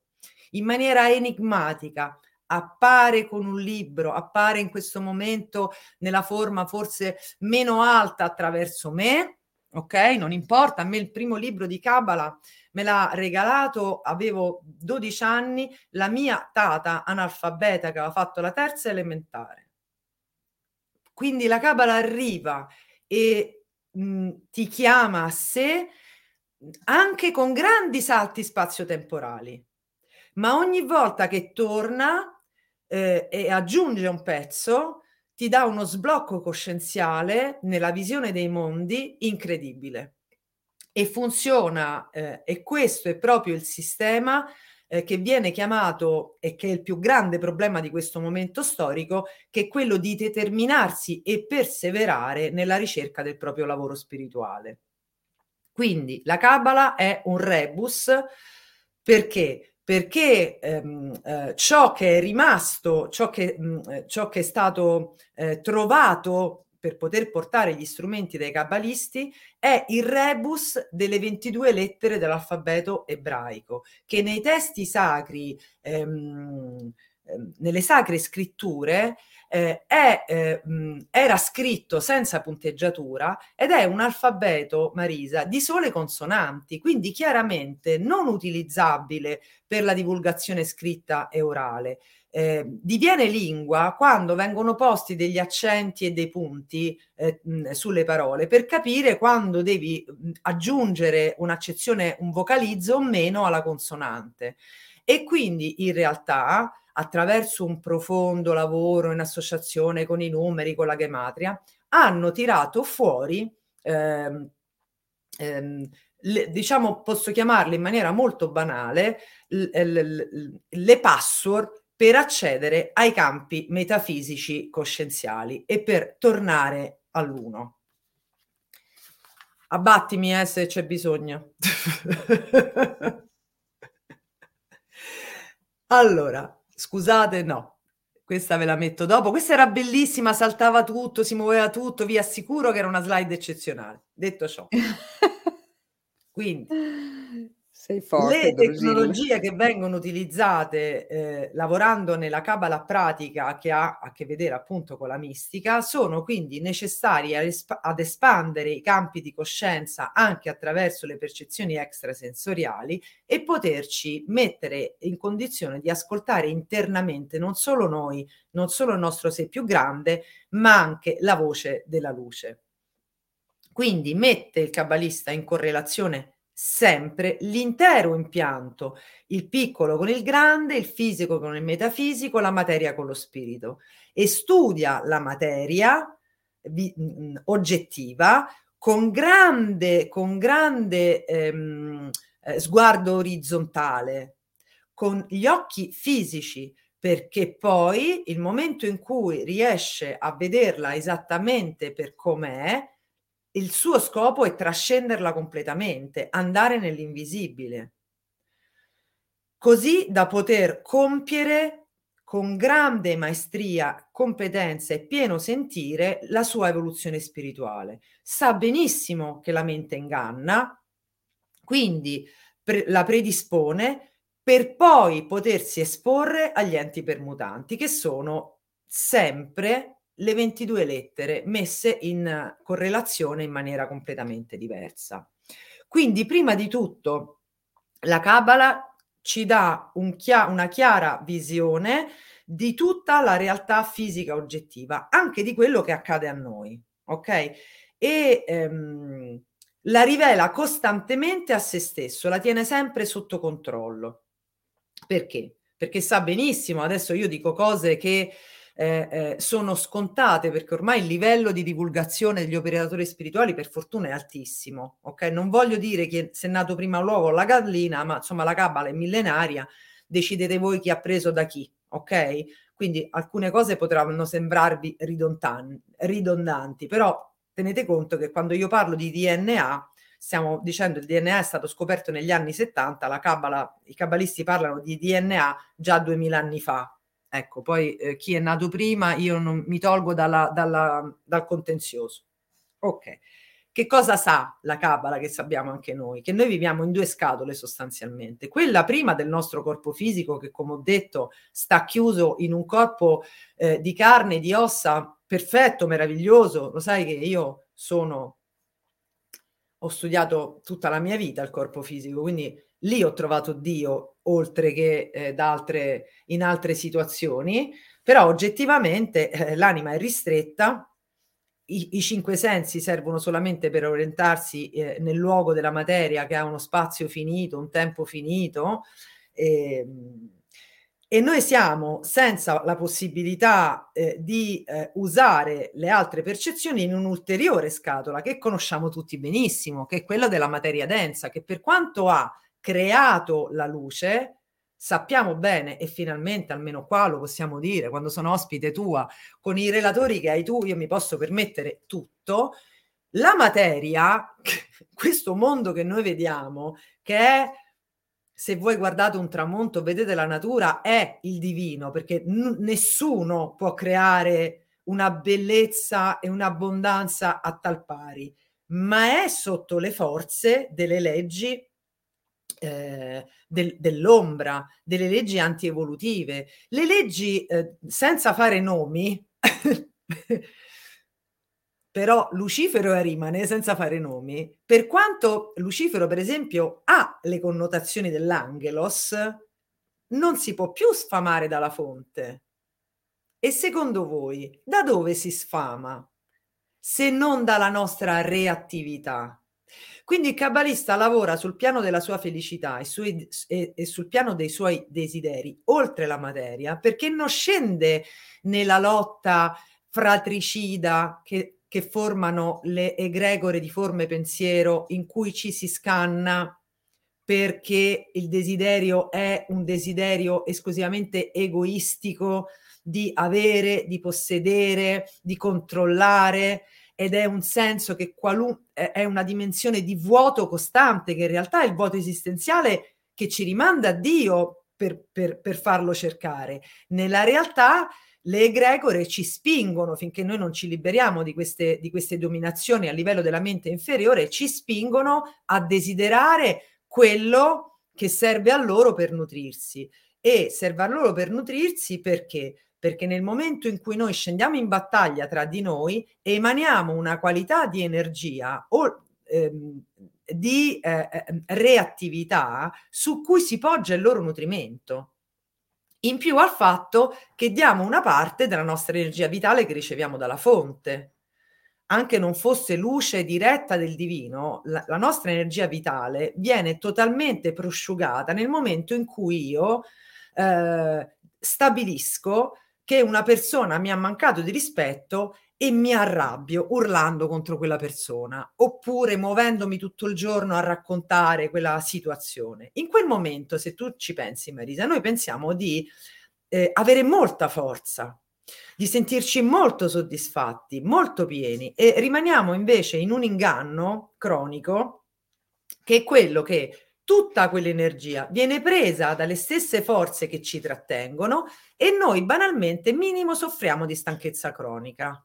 in maniera enigmatica. Appare con un libro, appare in questo momento nella forma forse meno alta attraverso me, ok? Non importa, a me il primo libro di Kabbalah me l'ha regalato, avevo 12 anni, la mia tata analfabeta che aveva fatto la terza elementare. Quindi la Kabbalah arriva e ti chiama a sé anche con grandi salti spazio-temporali, ma ogni volta che torna e aggiunge un pezzo, ti dà uno sblocco coscienziale nella visione dei mondi incredibile. E funziona, e questo è proprio il sistema che viene chiamato, e che è il più grande problema di questo momento storico, che è quello di determinarsi e perseverare nella ricerca del proprio lavoro spirituale. Quindi la Kabbalah è un rebus perché ciò che è rimasto, ciò che è stato trovato per poter portare gli strumenti dei cabalisti è il rebus delle 22 lettere dell'alfabeto ebraico, che nei testi sacri, nelle sacre scritture, era scritto senza punteggiatura, ed è un alfabeto, Marisa, di sole consonanti, quindi chiaramente non utilizzabile per la divulgazione scritta e orale. Diviene lingua quando vengono posti degli accenti e dei punti sulle parole, per capire quando devi aggiungere un'accezione, un vocalizzo o meno alla consonante. E quindi in realtà, attraverso un profondo lavoro in associazione con i numeri, con la gematria, hanno tirato fuori, diciamo, posso chiamarle in maniera molto banale, le password per accedere ai campi metafisici coscienziali e per tornare all'uno. Abbattimi se c'è bisogno. Allora, scusate, no, questa ve la metto dopo. Questa era bellissima, saltava tutto, si muoveva tutto, vi assicuro che era una slide eccezionale. Detto ciò, quindi sei forte, le tecnologie che vengono utilizzate lavorando nella Kabbalah pratica, che ha a che vedere appunto con la mistica, sono quindi necessarie ad espandere i campi di coscienza anche attraverso le percezioni extrasensoriali e poterci mettere in condizione di ascoltare internamente non solo noi, non solo il nostro sé più grande, ma anche la voce della luce. Quindi mette il kabbalista in correlazione sempre l'intero impianto, il piccolo con il grande, il fisico con il metafisico, la materia con lo spirito, e studia la materia oggettiva con grande sguardo orizzontale, con gli occhi fisici, perché poi il momento in cui riesce a vederla esattamente per com'è, il suo scopo è trascenderla completamente, andare nell'invisibile, così da poter compiere con grande maestria, competenza e pieno sentire la sua evoluzione spirituale. Sa benissimo che la mente inganna, quindi la predispone per poi potersi esporre agli enti permutanti, che sono sempre le 22 lettere messe in correlazione in maniera completamente diversa. Quindi, prima di tutto, la Kabbalah ci dà una chiara visione di tutta la realtà fisica oggettiva, anche di quello che accade a noi, ok? E la rivela costantemente a se stesso, la tiene sempre sotto controllo. Perché? Perché sa benissimo, adesso io dico cose che sono scontate, perché ormai il livello di divulgazione degli operatori spirituali per fortuna è altissimo, ok? Non voglio dire che se è nato prima l'uovo o la gallina, ma insomma la Kabbalah è millenaria, decidete voi chi ha preso da chi, ok? Quindi alcune cose potranno sembrarvi ridondanti, però tenete conto che quando io parlo di DNA stiamo dicendo il DNA è stato scoperto negli anni 70, la Kabbalah, i cabalisti parlano di DNA già 2000 anni fa. Ecco, poi chi è nato prima io non mi tolgo dal contenzioso. Ok, che cosa sa la Kabbalah che sappiamo anche noi? Che noi viviamo in due scatole sostanzialmente. Quella prima del nostro corpo fisico che, come ho detto, sta chiuso in un corpo di carne, di ossa, perfetto, meraviglioso. Lo sai che io ho studiato tutta la mia vita il corpo fisico, quindi lì ho trovato Dio, oltre che in altre situazioni, però oggettivamente l'anima è ristretta, i cinque sensi servono solamente per orientarsi nel luogo della materia che ha uno spazio finito, un tempo finito, e noi siamo senza la possibilità di usare le altre percezioni in un'ulteriore scatola che conosciamo tutti benissimo, che è quella della materia densa, che per quanto ha creato la luce, sappiamo bene, e finalmente almeno qua lo possiamo dire, quando sono ospite tua, con i relatori che hai tu, io mi posso permettere tutto, la materia, questo mondo che noi vediamo, che è, se voi guardate un tramonto, vedete la natura, è il divino, perché nessuno può creare una bellezza e un'abbondanza a tal pari, ma è sotto le forze delle leggi dell'ombra, delle leggi antievolutive, le leggi senza fare nomi però Lucifero e Arimane, senza fare nomi, per quanto Lucifero per esempio ha le connotazioni dell'angelos, non si può più sfamare dalla fonte. E secondo voi da dove si sfama se non dalla nostra reattività? Quindi il cabbalista lavora sul piano della sua felicità e sul piano dei suoi desideri, oltre la materia, perché non scende nella lotta fratricida che formano le egregore di forme pensiero in cui ci si scanna perché il desiderio è un desiderio esclusivamente egoistico di avere, di possedere, di controllare, ed è un senso che è una dimensione di vuoto costante, che in realtà è il vuoto esistenziale che ci rimanda a Dio per farlo cercare. Nella realtà le egregore ci spingono, finché noi non ci liberiamo di queste dominazioni a livello della mente inferiore, ci spingono a desiderare quello che serve a loro per nutrirsi. E serve a loro per nutrirsi perché? Perché nel momento in cui noi scendiamo in battaglia tra di noi, emaniamo una qualità di energia o di reattività su cui si poggia il loro nutrimento, in più al fatto che diamo una parte della nostra energia vitale che riceviamo dalla fonte. Anche non fosse luce diretta del divino, la nostra energia vitale viene totalmente prosciugata nel momento in cui io stabilisco che una persona mi ha mancato di rispetto e mi arrabbio urlando contro quella persona, oppure muovendomi tutto il giorno a raccontare quella situazione. In quel momento, se tu ci pensi, Marisa, noi pensiamo di avere molta forza, di sentirci molto soddisfatti, molto pieni, e rimaniamo invece in un inganno cronico, che è quello che tutta quell'energia viene presa dalle stesse forze che ci trattengono e noi banalmente minimo soffriamo di stanchezza cronica.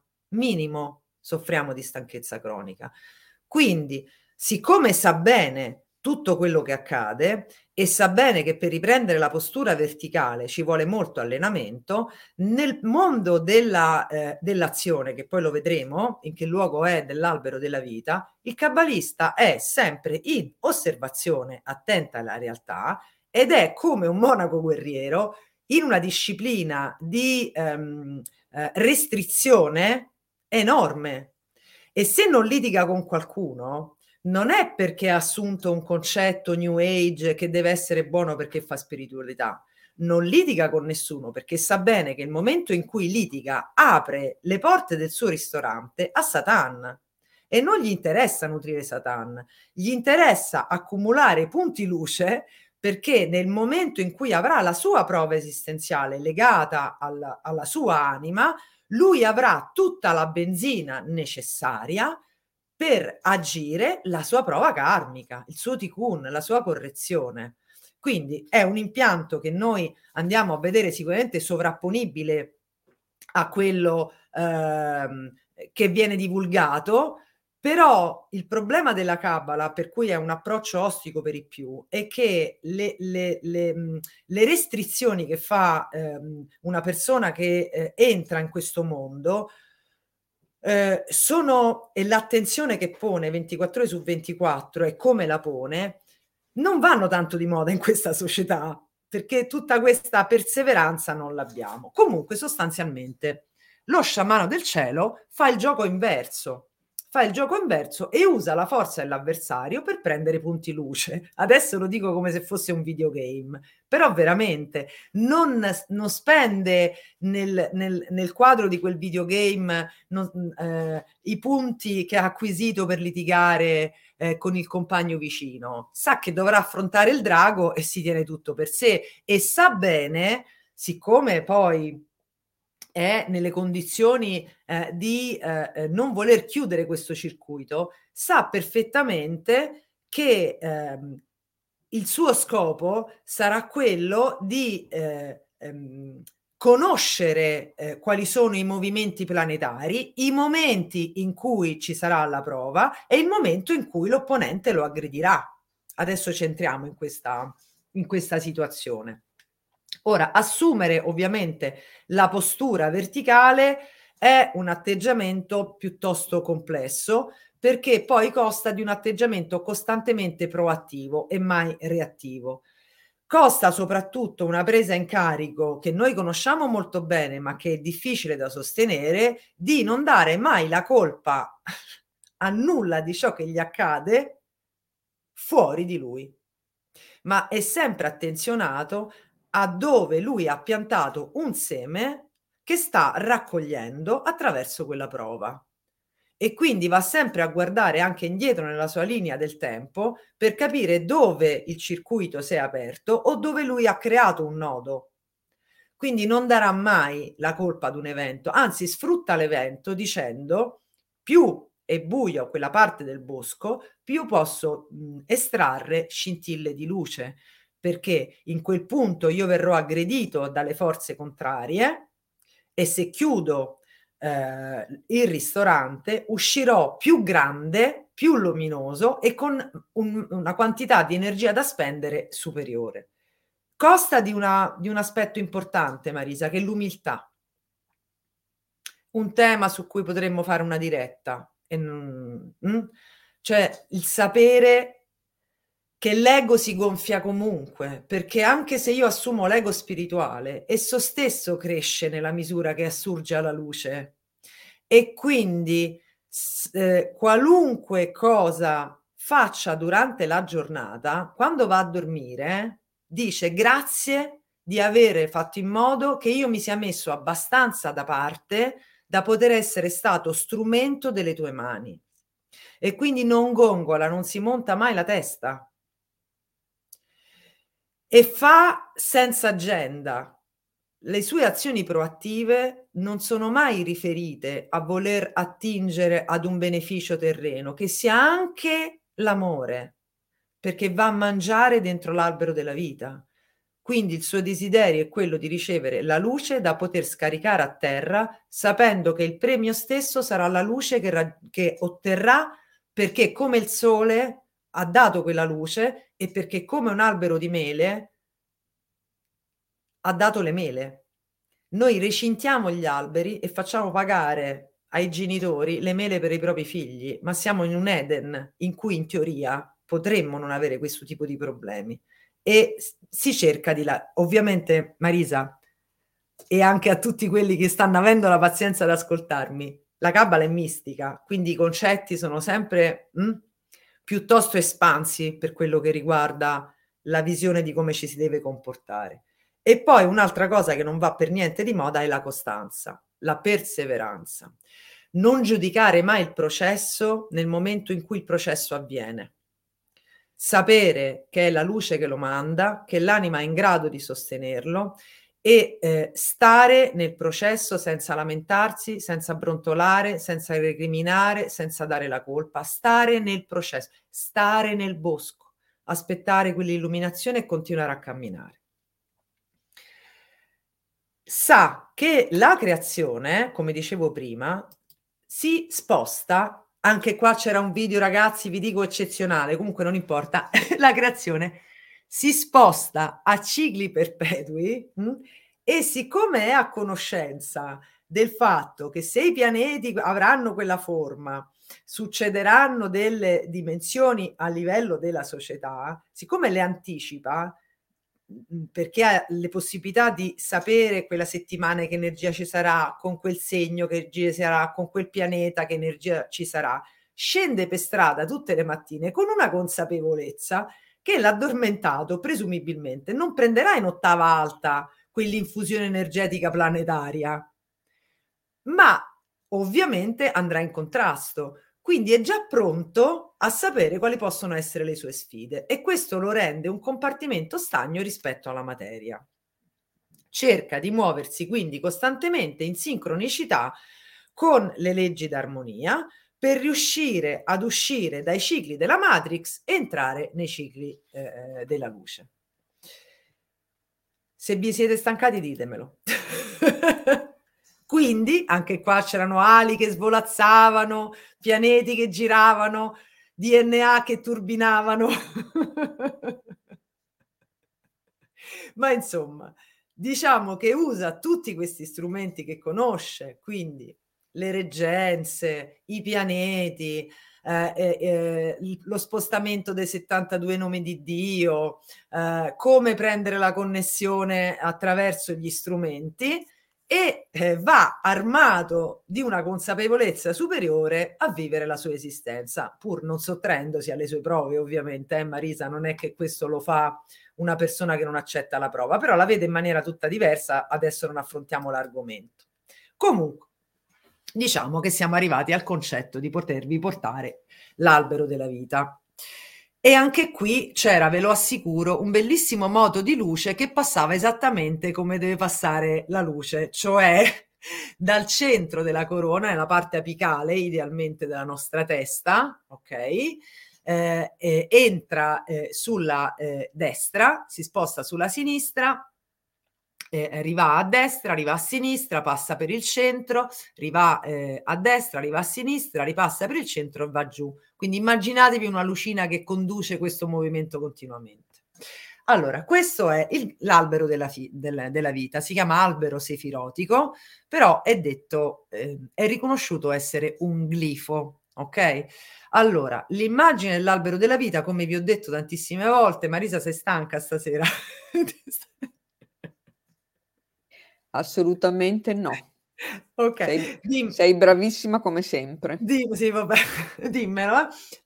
Quindi, siccome sa bene tutto quello che accade e sa bene che per riprendere la postura verticale ci vuole molto allenamento, nel mondo dell'azione, che poi lo vedremo in che luogo è dell'albero della vita, il cabbalista è sempre in osservazione attenta alla realtà ed è come un monaco guerriero in una disciplina di restrizione enorme, e se non litiga con qualcuno non è perché ha assunto un concetto New Age che deve essere buono perché fa spiritualità, non litiga con nessuno perché sa bene che il momento in cui litiga apre le porte del suo ristorante a Satan e non gli interessa nutrire Satan, gli interessa accumulare punti luce perché nel momento in cui avrà la sua prova esistenziale legata alla sua anima, lui avrà tutta la benzina necessaria per agire la sua prova karmica, il suo tikkun, la sua correzione. Quindi è un impianto che noi andiamo a vedere sicuramente sovrapponibile a quello che viene divulgato, però il problema della Kabbalah, per cui è un approccio ostico per i più, è che le restrizioni che fa una persona che entra in questo mondo e l'attenzione che pone 24 ore su 24 e come la pone, non vanno tanto di moda in questa società, perché tutta questa perseveranza non l'abbiamo. Comunque, sostanzialmente, lo sciamano del cielo fa il gioco inverso e usa la forza dell'avversario per prendere punti luce. Adesso lo dico come se fosse un videogame, però veramente non spende nel quadro di quel videogame i punti che ha acquisito per litigare con il compagno vicino. Sa che dovrà affrontare il drago e si tiene tutto per sé e sa bene, siccome poi è nelle condizioni di non voler chiudere questo circuito, sa perfettamente che il suo scopo sarà quello di conoscere quali sono i movimenti planetari, i momenti in cui ci sarà la prova e il momento in cui l'opponente lo aggredirà. Adesso c'entriamo in questa situazione. Ora, assumere ovviamente la postura verticale è un atteggiamento piuttosto complesso, perché poi costa di un atteggiamento costantemente proattivo e mai reattivo. Costa soprattutto una presa in carico che noi conosciamo molto bene, ma che è difficile da sostenere, di non dare mai la colpa a nulla di ciò che gli accade fuori di lui, ma è sempre attenzionato a dove lui ha piantato un seme che sta raccogliendo attraverso quella prova. E quindi va sempre a guardare anche indietro nella sua linea del tempo per capire dove il circuito si è aperto o dove lui ha creato un nodo. Quindi non darà mai la colpa ad un evento, anzi sfrutta l'evento dicendo: più è buio quella parte del bosco, più posso estrarre scintille di luce, perché in quel punto io verrò aggredito dalle forze contrarie e se chiudo il ristorante uscirò più grande, più luminoso e con una quantità di energia da spendere superiore. Costa di un aspetto importante, Marisa, che è l'umiltà. Un tema su cui potremmo fare una diretta. Cioè il sapere che l'ego si gonfia comunque, perché anche se io assumo l'ego spirituale, esso stesso cresce nella misura che assurge alla luce. E quindi qualunque cosa faccia durante la giornata, quando va a dormire, dice grazie di avere fatto in modo che io mi sia messo abbastanza da parte da poter essere stato strumento delle tue mani. E quindi non gongola, non si monta mai la testa. E fa senza agenda. Le sue azioni proattive non sono mai riferite a voler attingere ad un beneficio terreno, che sia anche l'amore, perché va a mangiare dentro l'albero della vita. Quindi il suo desiderio è quello di ricevere la luce da poter scaricare a terra, sapendo che il premio stesso sarà la luce che otterrà, perché come il sole ha dato quella luce e perché come un albero di mele ha dato le mele. Noi recintiamo gli alberi e facciamo pagare ai genitori le mele per i propri figli, ma siamo in un Eden in cui in teoria potremmo non avere questo tipo di problemi e si cerca di là. Ovviamente, Marisa, e anche a tutti quelli che stanno avendo la pazienza ad ascoltarmi, la Kabbalah è mistica, quindi i concetti sono sempre piuttosto espansi per quello che riguarda la visione di come ci si deve comportare. E poi un'altra cosa che non va per niente di moda è la costanza, la perseveranza. Non giudicare mai il processo nel momento in cui il processo avviene. Sapere che è la luce che lo manda, che l'anima è in grado di sostenerlo e stare nel processo senza lamentarsi, senza brontolare, senza recriminare, senza dare la colpa. Stare nel processo, stare nel bosco, aspettare quell'illuminazione e continuare a camminare. Sa che la creazione, come dicevo prima, si sposta, anche qua c'era un video ragazzi, vi dico eccezionale, comunque non importa, la creazione si sposta a cicli perpetui e siccome è a conoscenza del fatto che se i pianeti avranno quella forma, succederanno delle dimensioni a livello della società, siccome le anticipa, perché ha le possibilità di sapere quella settimana che energia ci sarà, con quel segno che energia ci sarà, con quel pianeta che energia ci sarà, scende per strada tutte le mattine con una consapevolezza che l'addormentato presumibilmente non prenderà in ottava alta quell'infusione energetica planetaria, ma ovviamente andrà in contrasto. Quindi è già pronto a sapere quali possono essere le sue sfide e questo lo rende un compartimento stagno rispetto alla materia. Cerca di muoversi quindi costantemente in sincronicità con le leggi d'armonia per riuscire ad uscire dai cicli della Matrix e entrare nei cicli della luce. Se vi siete stancati ditemelo. Quindi anche qua c'erano ali che svolazzavano, pianeti che giravano, DNA che turbinavano. Ma insomma, diciamo che usa tutti questi strumenti che conosce, quindi le reggenze, i pianeti, lo spostamento dei 72 nomi di Dio, come prendere la connessione attraverso gli strumenti, e va armato di una consapevolezza superiore a vivere la sua esistenza, pur non sottraendosi alle sue prove, ovviamente, Marisa, non è che questo lo fa una persona che non accetta la prova, però la vede in maniera tutta diversa, adesso non affrontiamo l'argomento. Comunque, diciamo che siamo arrivati al concetto di potervi portare l'albero della vita. E anche qui c'era, ve lo assicuro, un bellissimo moto di luce che passava esattamente come deve passare la luce, cioè dal centro della corona, nella parte apicale, idealmente della nostra testa, ok? Entra sulla destra, si sposta sulla sinistra, arriva a destra, arriva a sinistra, passa per il centro, arriva a destra, arriva a sinistra, ripassa per il centro e va giù. Quindi immaginatevi una lucina che conduce questo movimento continuamente. Allora, questo è l'albero della vita, si chiama albero sefirotico, però è detto, è riconosciuto essere un glifo, ok? Allora, l'immagine dell'albero della vita, come vi ho detto tantissime volte, Marisa sei stanca stasera? Assolutamente no. Ok, sei bravissima come sempre. Sì, vabbè, dimmelo.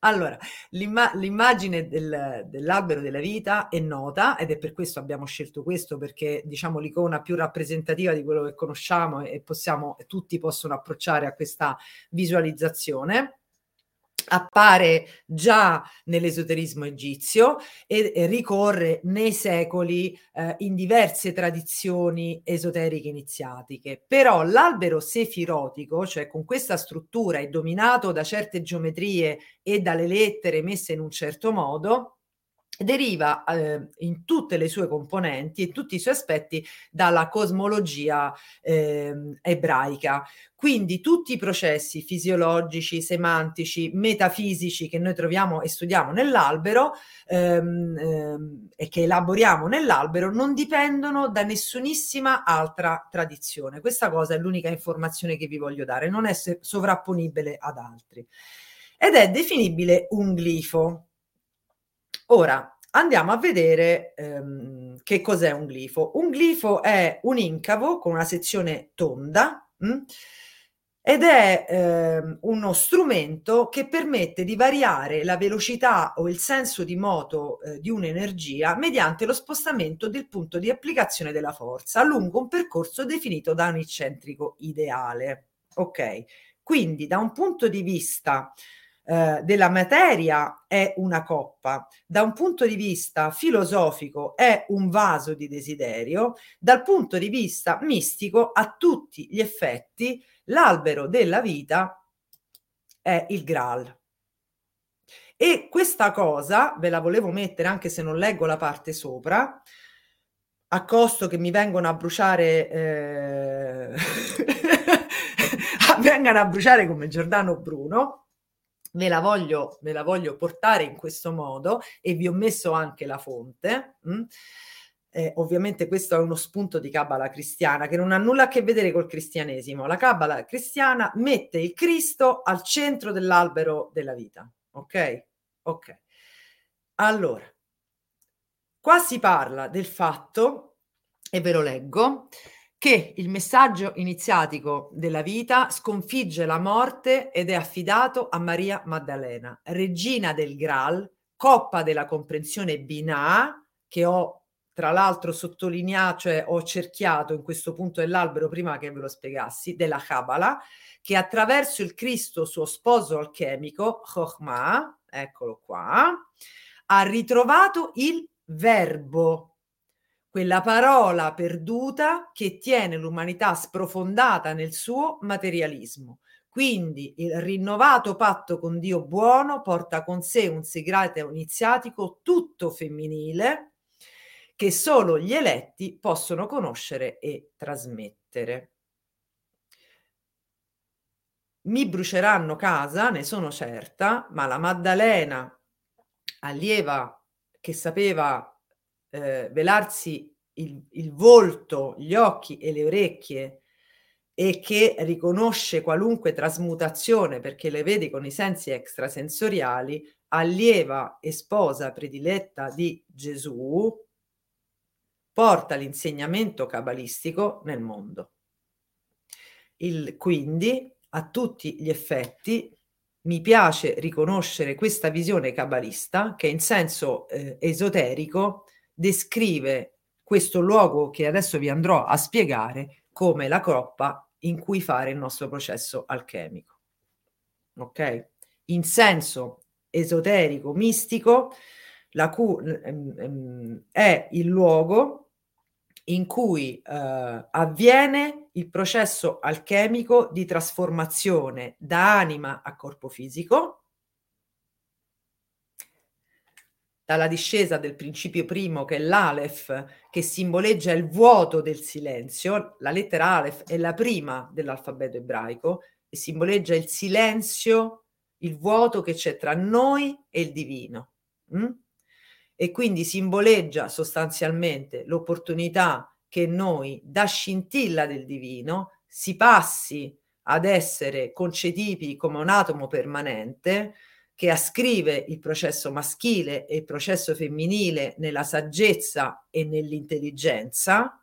Allora, l'immagine dell'albero della vita è nota ed è per questo abbiamo scelto questo, perché diciamo l'icona più rappresentativa di quello che conosciamo e tutti possono approcciare a questa visualizzazione. Appare già nell'esoterismo egizio e ricorre nei secoli in diverse tradizioni esoteriche iniziatiche. Però l'albero sefirotico, cioè con questa struttura è dominato da certe geometrie e dalle lettere messe in un certo modo, deriva in tutte le sue componenti e tutti i suoi aspetti dalla cosmologia ebraica. Quindi tutti i processi fisiologici, semantici, metafisici che noi troviamo e studiamo nell'albero e che elaboriamo nell'albero non dipendono da nessunissima altra tradizione. Questa cosa è l'unica informazione che vi voglio dare, non è sovrapponibile ad altri. Ed è definibile un glifo. Ora andiamo a vedere che cos'è un glifo. Un glifo è un incavo con una sezione tonda ed è uno strumento che permette di variare la velocità o il senso di moto di un'energia mediante lo spostamento del punto di applicazione della forza lungo un percorso definito da un eccentrico ideale. Ok, quindi da un punto di vista della materia è una coppa, da un punto di vista filosofico è un vaso di desiderio, dal punto di vista mistico a tutti gli effetti l'albero della vita è il Graal. E questa cosa ve la volevo mettere anche se non leggo la parte sopra, a costo che mi vengono a bruciare vengano a bruciare come Giordano Bruno. Me la voglio portare in questo modo e vi ho messo anche la fonte. Ovviamente questo è uno spunto di Kabbalah cristiana che non ha nulla a che vedere col cristianesimo. La Kabbalah cristiana mette il Cristo al centro dell'albero della vita. Ok? Ok. Allora, qua si parla del fatto, e ve lo leggo, che il messaggio iniziatico della vita sconfigge la morte ed è affidato a Maria Maddalena, regina del Graal, coppa della comprensione Binah, che ho tra l'altro sottolineato, cioè ho cerchiato in questo punto dell'albero prima che ve lo spiegassi, della Kabbalah, che attraverso il Cristo, suo sposo alchemico, Chokmah, eccolo qua, ha ritrovato il verbo, quella parola perduta che tiene l'umanità sprofondata nel suo materialismo. Quindi il rinnovato patto con Dio buono porta con sé un segreto iniziatico tutto femminile che solo gli eletti possono conoscere e trasmettere. Mi bruceranno casa, ne sono certa, ma la Maddalena, allieva che sapeva velarsi il volto, gli occhi e le orecchie e che riconosce qualunque trasmutazione perché le vede con i sensi extrasensoriali, allieva e sposa prediletta di Gesù, porta l'insegnamento cabalistico nel mondo. Quindi, a tutti gli effetti, mi piace riconoscere questa visione cabalista che in senso esoterico descrive questo luogo che adesso vi andrò a spiegare come la coppa in cui fare il nostro processo alchemico. Ok? In senso esoterico, mistico, è il luogo in cui avviene il processo alchemico di trasformazione da anima a corpo fisico, dalla discesa del principio primo che è l'Alef, che simboleggia il vuoto del silenzio. La lettera Alef è la prima dell'alfabeto ebraico e simboleggia il silenzio, il vuoto che c'è tra noi e il divino. E quindi simboleggia sostanzialmente l'opportunità che noi, da scintilla del divino, si passi ad essere concepiti come un atomo permanente, che ascrive il processo maschile e il processo femminile nella saggezza e nell'intelligenza,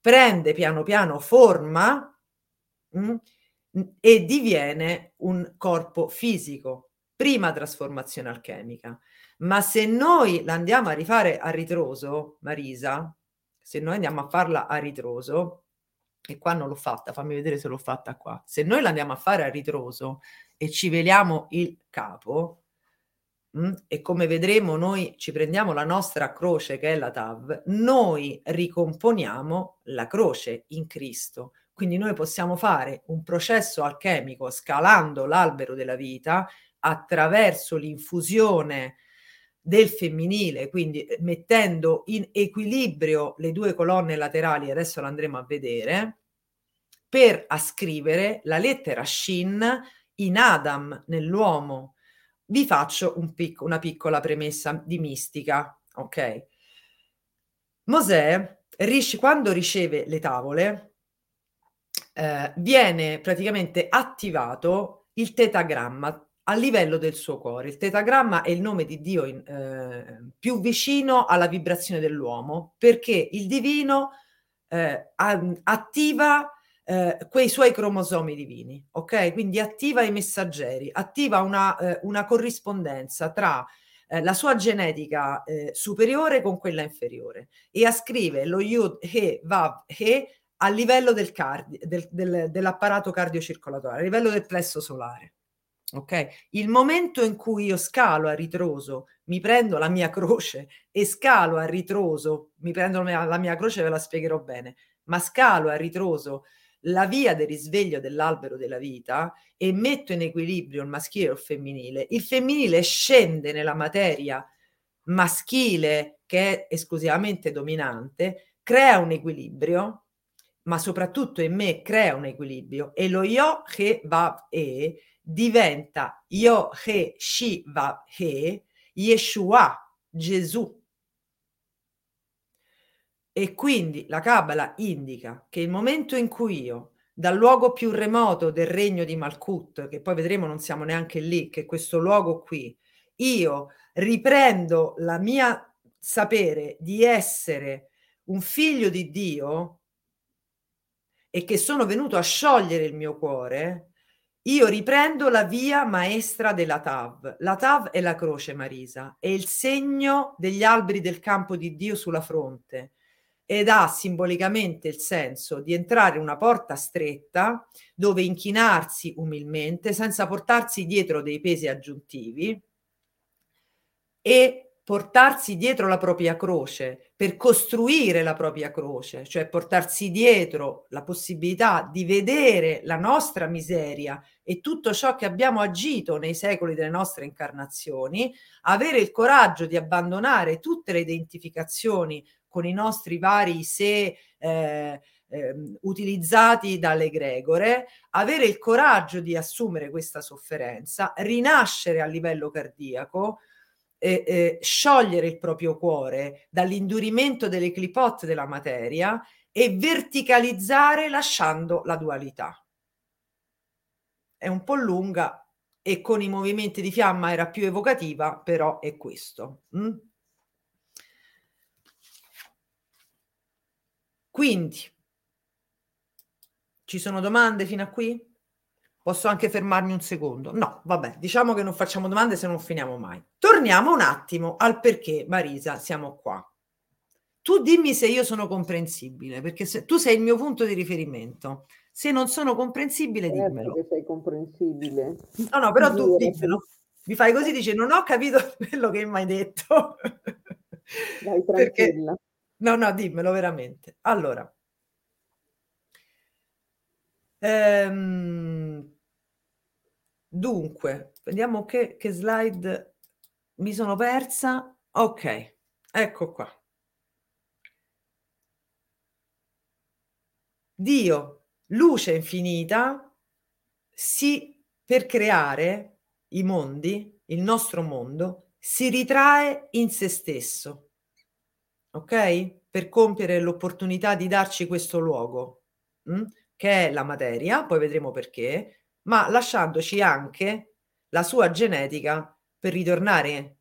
prende piano piano forma e diviene un corpo fisico, prima trasformazione alchemica. Ma se noi la andiamo a rifare a ritroso, Marisa, se noi andiamo a farla a ritroso, e qua non l'ho fatta, fammi vedere se l'ho fatta qua, se noi la andiamo a fare a ritroso, e ci veliamo il capo, e come vedremo noi ci prendiamo la nostra croce che è la Tav, noi ricomponiamo la croce in Cristo. Quindi noi possiamo fare un processo alchemico scalando l'albero della vita attraverso l'infusione del femminile, quindi mettendo in equilibrio le due colonne laterali, adesso lo andremo a vedere, per ascrivere la lettera Shin in Adam, nell'uomo. Vi faccio una piccola premessa di mistica, ok? Mosè, quando riceve le tavole, viene praticamente attivato il tetragramma a livello del suo cuore. Il tetragramma è il nome di Dio più vicino alla vibrazione dell'uomo, perché il divino attiva quei suoi cromosomi divini, ok? Quindi attiva i messaggeri, attiva una corrispondenza tra la sua genetica superiore con quella inferiore e ascrive lo Yud, He, Vav, He a livello dell'apparato cardiocircolatorio, a livello del plesso solare. Ok? Il momento in cui io scalo a ritroso, mi prendo la mia croce e scalo a ritroso, mi prendo la mia croce, ve la spiegherò bene, ma scalo a ritroso la via del risveglio dell'albero della vita e metto in equilibrio il maschile e il femminile scende nella materia maschile che è esclusivamente dominante, crea un equilibrio, ma soprattutto in me crea un equilibrio e lo Yo He Vav E diventa Yo He Shi Vav He Yeshua, Gesù. E quindi la Kabbalah indica che il momento in cui io, dal luogo più remoto del regno di Malkuth, che poi vedremo non siamo neanche lì, che questo luogo qui, io riprendo la mia sapere di essere un figlio di Dio e che sono venuto a sciogliere il mio cuore, io riprendo la via maestra della Tav. La Tav è la croce, Marisa, è il segno degli alberi del campo di Dio sulla fronte ed ha simbolicamente il senso di entrare in una porta stretta dove inchinarsi umilmente senza portarsi dietro dei pesi aggiuntivi e portarsi dietro la propria croce per costruire la propria croce, cioè portarsi dietro la possibilità di vedere la nostra miseria e tutto ciò che abbiamo agito nei secoli delle nostre incarnazioni, avere il coraggio di abbandonare tutte le identificazioni con i nostri vari sé utilizzati dalle egregore, avere il coraggio di assumere questa sofferenza, rinascere a livello cardiaco, sciogliere il proprio cuore dall'indurimento delle clipot della materia e verticalizzare lasciando la dualità. È un po' lunga e con i movimenti di fiamma era più evocativa, però è questo. Quindi ci sono domande fino a qui? Posso anche fermarmi un secondo? No, vabbè, diciamo che non facciamo domande se non finiamo mai. Torniamo un attimo al perché, Marisa, siamo qua. Tu dimmi se io sono comprensibile, perché se tu sei il mio punto di riferimento. Se non sono comprensibile, dimmelo. Certo che sei comprensibile. No, no, però tu dimmelo. Mi fai così, dici, non ho capito quello che mi hai detto. Dai, tranquilla. Perché... No, no, dimmelo veramente. Allora. Dunque, vediamo che slide mi sono persa. Ok, ecco qua. Dio, luce infinita, si per creare i mondi, il nostro mondo, si ritrae in se stesso. Ok? Per compiere l'opportunità di darci questo luogo. Che è la materia, poi vedremo perché, ma lasciandoci anche la sua genetica per ritornare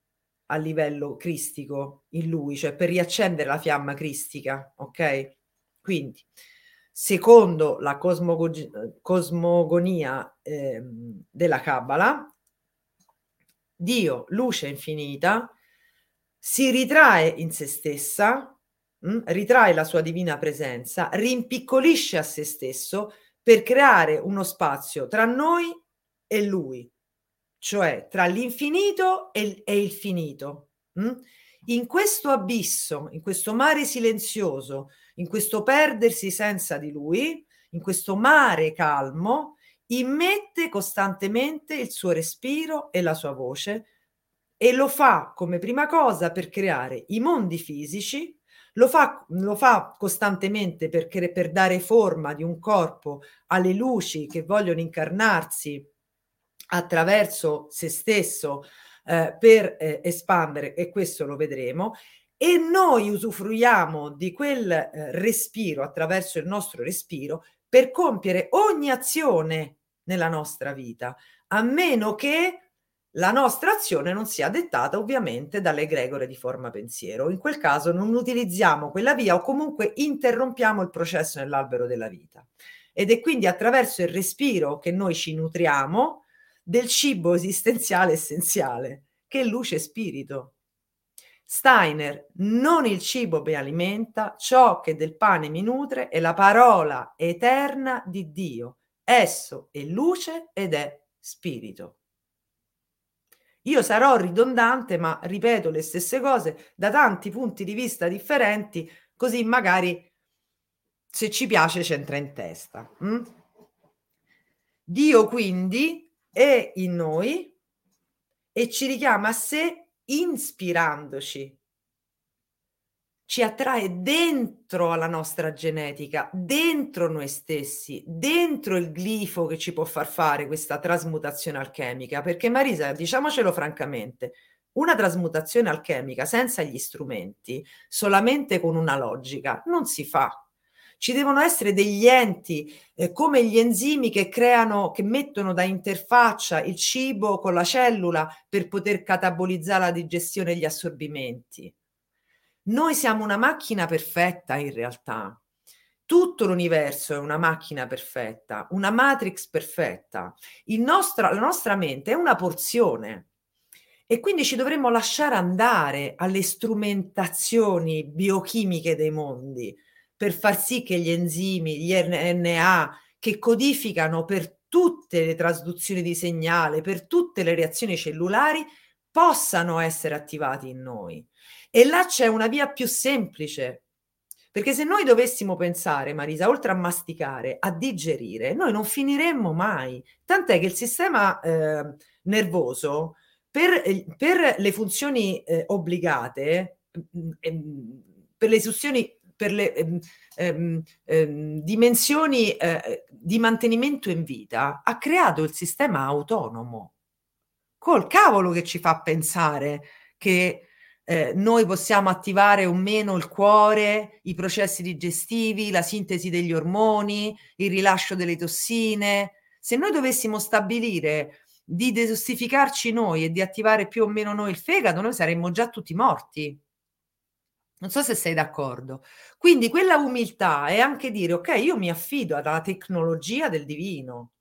a livello cristico in lui, cioè per riaccendere la fiamma cristica, ok? Quindi, secondo la cosmogonia della Kabbalah, Dio, luce infinita, si ritrae in se stessa, ritrae la sua divina presenza, rimpiccolisce a se stesso per creare uno spazio tra noi e lui, cioè tra l'infinito e il finito. In questo abisso, in questo mare silenzioso, in questo perdersi senza di lui, in questo mare calmo, immette costantemente il suo respiro e la sua voce e lo fa come prima cosa per creare i mondi fisici. Lo fa costantemente per dare forma di un corpo alle luci che vogliono incarnarsi attraverso se stesso per espandere, e questo lo vedremo, e noi usufruiamo di quel respiro attraverso il nostro respiro per compiere ogni azione nella nostra vita, a meno che la nostra azione non sia dettata ovviamente dalle egregore di forma pensiero. In quel caso non utilizziamo quella via o comunque interrompiamo il processo nell'albero della vita. ed è quindi attraverso il respiro che noi ci nutriamo del cibo esistenziale essenziale, che è luce e spirito. Steiner: non il cibo mi alimenta, ciò che del pane mi nutre è la parola eterna di Dio. Esso è luce ed è spirito. Io sarò ridondante, ma ripeto le stesse cose da tanti punti di vista differenti, così magari, se ci piace, c'entra in testa. Dio quindi è in noi e ci richiama a sé inspirandoci, ci attrae dentro alla nostra genetica, dentro noi stessi, dentro il glifo che ci può far fare questa trasmutazione alchemica, perché Marisa, diciamocelo francamente, una trasmutazione alchemica senza gli strumenti, solamente con una logica, non si fa. Ci devono essere degli enti, come gli enzimi che creano, che mettono da interfaccia il cibo con la cellula per poter catabolizzare la digestione e gli assorbimenti. Noi siamo una macchina perfetta in realtà. Tutto l'universo è una macchina perfetta, una matrix perfetta. La nostra mente è una porzione. E quindi ci dovremmo lasciare andare alle strumentazioni biochimiche dei mondi, per far sì che gli enzimi, gli RNA, che codificano per tutte le trasduzioni di segnale, per tutte le reazioni cellulari, possano essere attivati in noi. E là c'è una via più semplice, perché se noi dovessimo pensare, Marisa, oltre a masticare, a digerire, noi non finiremmo mai. Tant'è che il sistema nervoso, per le funzioni obbligate, per le funzioni, per le dimensioni di mantenimento in vita, ha creato il sistema autonomo. Col cavolo che ci fa pensare che noi possiamo attivare o meno il cuore, i processi digestivi, la sintesi degli ormoni, il rilascio delle tossine. Se noi dovessimo stabilire di detossificarci noi e di attivare più o meno noi il fegato, noi saremmo già tutti morti. Non so se sei d'accordo. Quindi quella umiltà è anche dire, ok, io mi affido alla tecnologia del divino,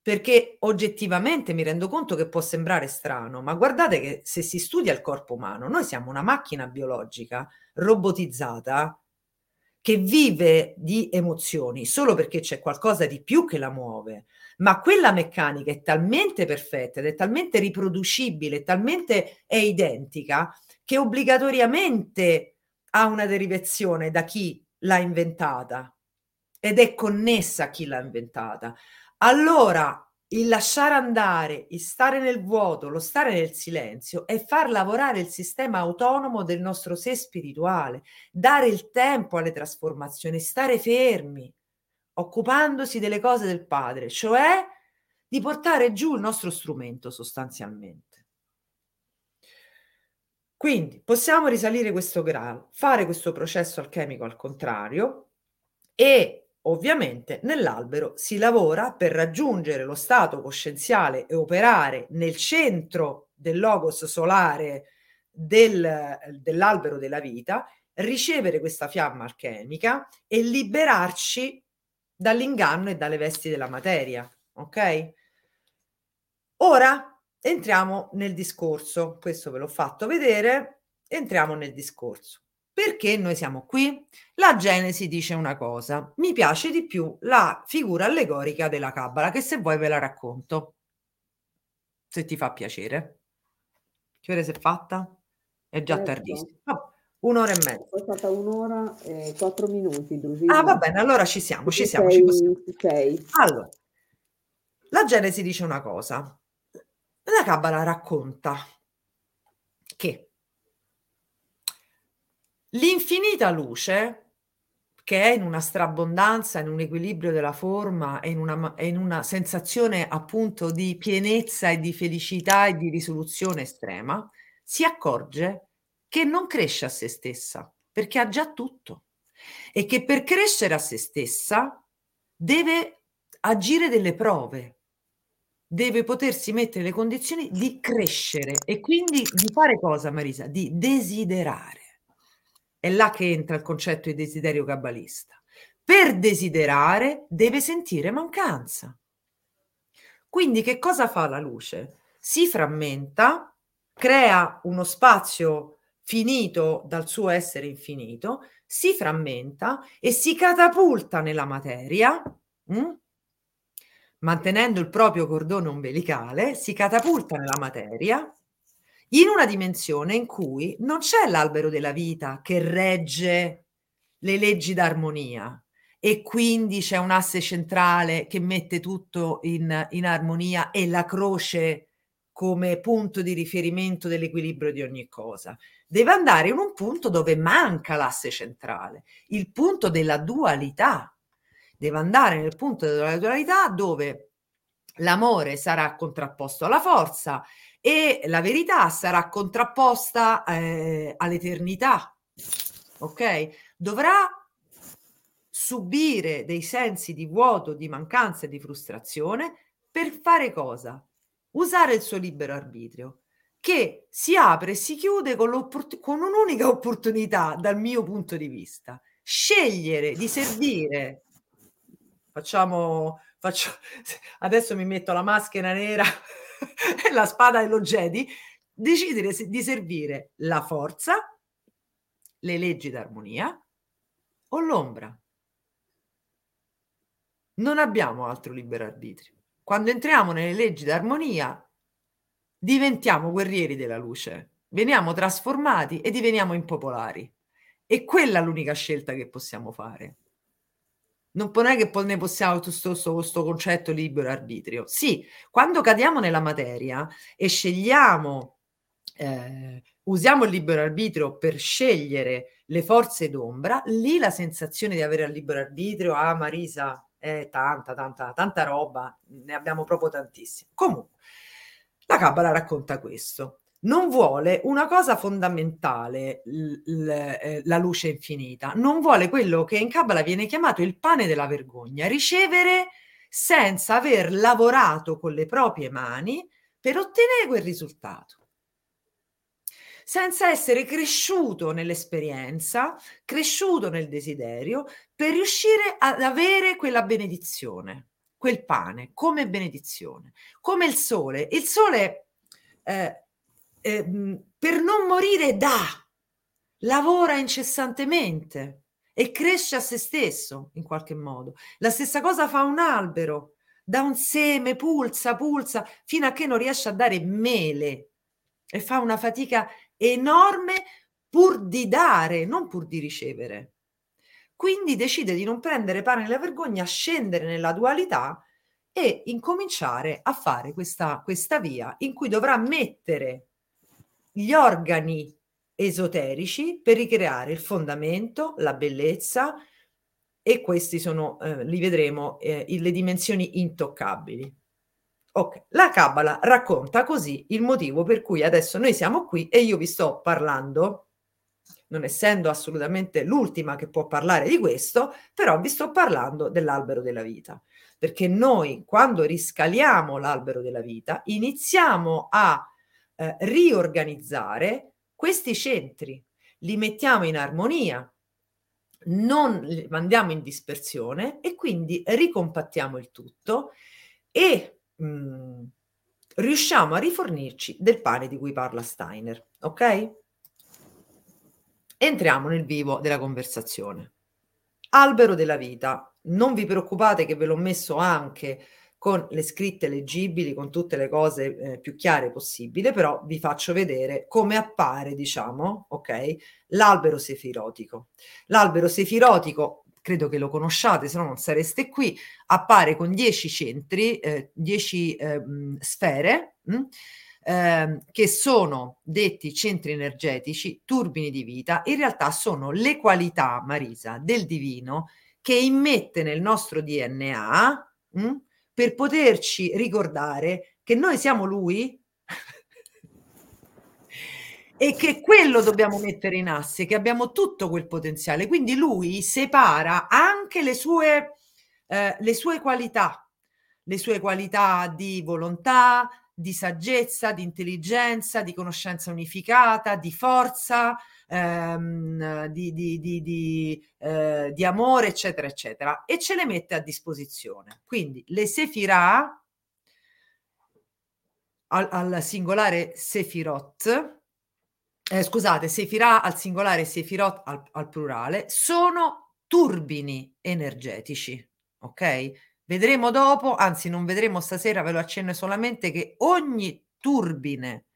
perché oggettivamente mi rendo conto che può sembrare strano, ma guardate che se si studia il corpo umano, noi siamo una macchina biologica robotizzata che vive di emozioni solo perché c'è qualcosa di più che la muove, ma quella meccanica è talmente perfetta ed è talmente riproducibile, talmente è identica, che obbligatoriamente ha una derivazione da chi l'ha inventata ed è connessa a chi l'ha inventata. Allora il lasciare andare, il stare nel vuoto, lo stare nel silenzio e far lavorare il sistema autonomo del nostro sé spirituale, dare il tempo alle trasformazioni, stare fermi, occupandosi delle cose del Padre, cioè di portare giù il nostro strumento sostanzialmente. Quindi possiamo risalire questo Graal, fare questo processo alchemico al contrario e ovviamente nell'albero si lavora per raggiungere lo stato coscienziale e operare nel centro del logos solare dell'albero della vita, ricevere questa fiamma alchemica e liberarci dall'inganno e dalle vesti della materia, ok? Ora entriamo nel discorso, questo ve l'ho fatto vedere, entriamo nel discorso. Perché noi siamo qui? La Genesi dice una cosa, mi piace di più la figura allegorica della Kabbalah, che se vuoi ve la racconto, se ti fa piacere. Che ora si è fatta? È già tardissimo. No, un'ora e mezza. È stata 1 ora e 4 minuti, Drusilla. Ah, va bene, allora ci siamo. Ci possiamo. Allora, la Genesi dice una cosa. La Kabbalah racconta che l'infinita luce, che è in una strabbondanza, in un equilibrio della forma, è in una sensazione appunto di pienezza e di felicità e di risoluzione estrema, si accorge che non cresce a se stessa, perché ha già tutto, e che per crescere a se stessa deve agire delle prove, deve potersi mettere le condizioni di crescere e quindi di fare cosa, Marisa? Di desiderare. È là che entra il concetto di desiderio kabbalista. Per desiderare deve sentire mancanza. Quindi che cosa fa la luce? Si frammenta, crea uno spazio finito dal suo essere infinito, si frammenta e si catapulta nella materia, mantenendo il proprio cordone ombelicale, si catapulta nella materia in una dimensione in cui non c'è l'albero della vita che regge le leggi d'armonia e quindi c'è un asse centrale che mette tutto in armonia e la croce come punto di riferimento dell'equilibrio di ogni cosa. Deve andare in un punto dove manca l'asse centrale, il punto della dualità. Deve andare nel punto della dualità dove l'amore sarà contrapposto alla forza e la verità sarà contrapposta all'eternità. Ok? Dovrà subire dei sensi di vuoto, di mancanza e di frustrazione per fare cosa? Usare il suo libero arbitrio, che si apre e si chiude con un'unica opportunità dal mio punto di vista. Scegliere di servire. Adesso mi metto la maschera nera e la spada dello Jedi. Decidere di servire la forza, le leggi d'armonia o l'ombra. Non abbiamo altro libero arbitrio. Quando entriamo nelle leggi d'armonia diventiamo guerrieri della luce, veniamo trasformati e diveniamo impopolari. E quella è l'unica scelta che possiamo fare. Non è che ne possiamo questo concetto libero arbitrio. Sì, quando cadiamo nella materia e scegliamo, usiamo il libero arbitrio per scegliere le forze d'ombra, lì la sensazione di avere il libero arbitrio, Marisa... tanta roba, ne abbiamo proprio tantissime. Comunque, la Kabbalah racconta questo. Non vuole una cosa fondamentale, la luce infinita. Non vuole quello che in Kabbalah viene chiamato il pane della vergogna, ricevere senza aver lavorato con le proprie mani per ottenere quel risultato. Senza essere cresciuto nell'esperienza, cresciuto nel desiderio, per riuscire ad avere quella benedizione, quel pane, come benedizione, come il sole. Il sole, per non morire, lavora incessantemente e cresce a se stesso, in qualche modo. La stessa cosa fa un albero, dà un seme, pulsa, fino a che non riesce a dare mele e fa una fatica enorme pur di dare, non pur di ricevere. Quindi decide di non prendere pane nella vergogna, scendere nella dualità e incominciare a fare questa via in cui dovrà mettere gli organi esoterici per ricreare il fondamento, la bellezza, e questi sono, li vedremo, le dimensioni intoccabili. Ok, la Kabbalah racconta così il motivo per cui adesso noi siamo qui e io vi sto parlando, non essendo assolutamente l'ultima che può parlare di questo, però vi sto parlando dell'albero della vita, perché noi quando riscaliamo l'albero della vita iniziamo a riorganizzare questi centri, li mettiamo in armonia, non li mandiamo in dispersione e quindi ricompattiamo il tutto e riusciamo a rifornirci del pane di cui parla Steiner, ok? Entriamo nel vivo della conversazione. Albero della vita, non vi preoccupate che ve l'ho messo anche con le scritte leggibili, con tutte le cose più chiare possibile, però vi faccio vedere come appare, diciamo, ok? L'albero sefirotico. L'albero sefirotico, credo che lo conosciate, se no non sareste qui, appare con 10 centri, 10 sfere, che sono detti centri energetici, turbini di vita. In realtà sono le qualità, Marisa, del divino che immette nel nostro DNA per poterci ricordare che noi siamo lui e che quello dobbiamo mettere in asse, che abbiamo tutto quel potenziale. Quindi lui separa anche le sue qualità di volontà, di saggezza, di intelligenza, di conoscenza unificata, di forza, di amore, eccetera, eccetera, e ce le mette a disposizione. Quindi le sefirah, al singolare sefirot, scusate, sefirah al singolare, sefirot al plurale, sono turbini energetici, ok? Vedremo dopo, anzi non vedremo stasera, ve lo accenno solamente, che ogni turbine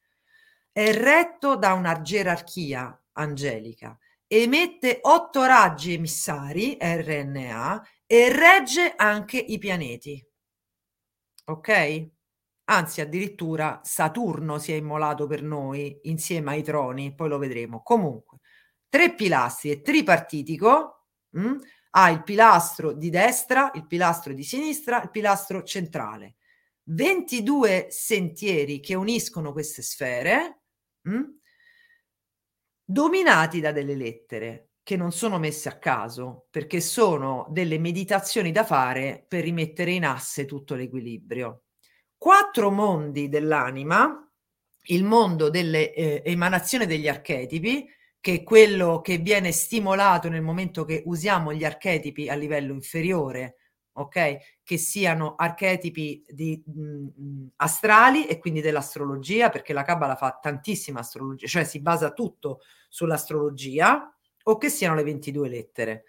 è retto da una gerarchia angelica, emette 8 raggi emissari RNA e regge anche i pianeti, ok? Anzi, addirittura Saturno si è immolato per noi insieme ai troni, poi lo vedremo. Comunque, 3 pilastri, è tripartitico, ha il pilastro di destra, il pilastro di sinistra, il pilastro centrale. 22 sentieri che uniscono queste sfere, dominati da delle lettere che non sono messe a caso, perché sono delle meditazioni da fare per rimettere in asse tutto l'equilibrio. 4 mondi dell'anima, il mondo delle emanazioni degli archetipi, che è quello che viene stimolato nel momento che usiamo gli archetipi a livello inferiore, ok? Che siano archetipi di, astrali, e quindi dell'astrologia, perché la Kabbalah fa tantissima astrologia, cioè si basa tutto sull'astrologia, o che siano le 22 lettere.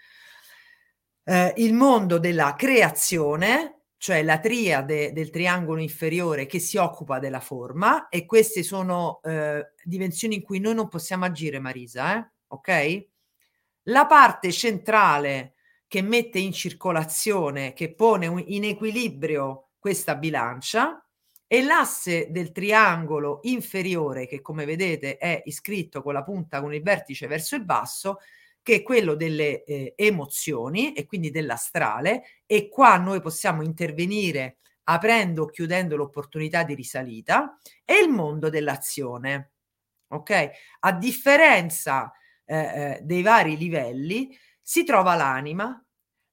Il mondo della creazione, cioè la triade del triangolo inferiore che si occupa della forma, e queste sono dimensioni in cui noi non possiamo agire, Marisa, ok? La parte centrale che mette in circolazione, che pone in equilibrio questa bilancia, e l'asse del triangolo inferiore, che come vedete è iscritto con la punta, con il vertice verso il basso, che è quello delle emozioni e quindi dell'astrale, e qua noi possiamo intervenire aprendo o chiudendo l'opportunità di risalita, e il mondo dell'azione, ok? A differenza dei vari livelli si trova l'anima,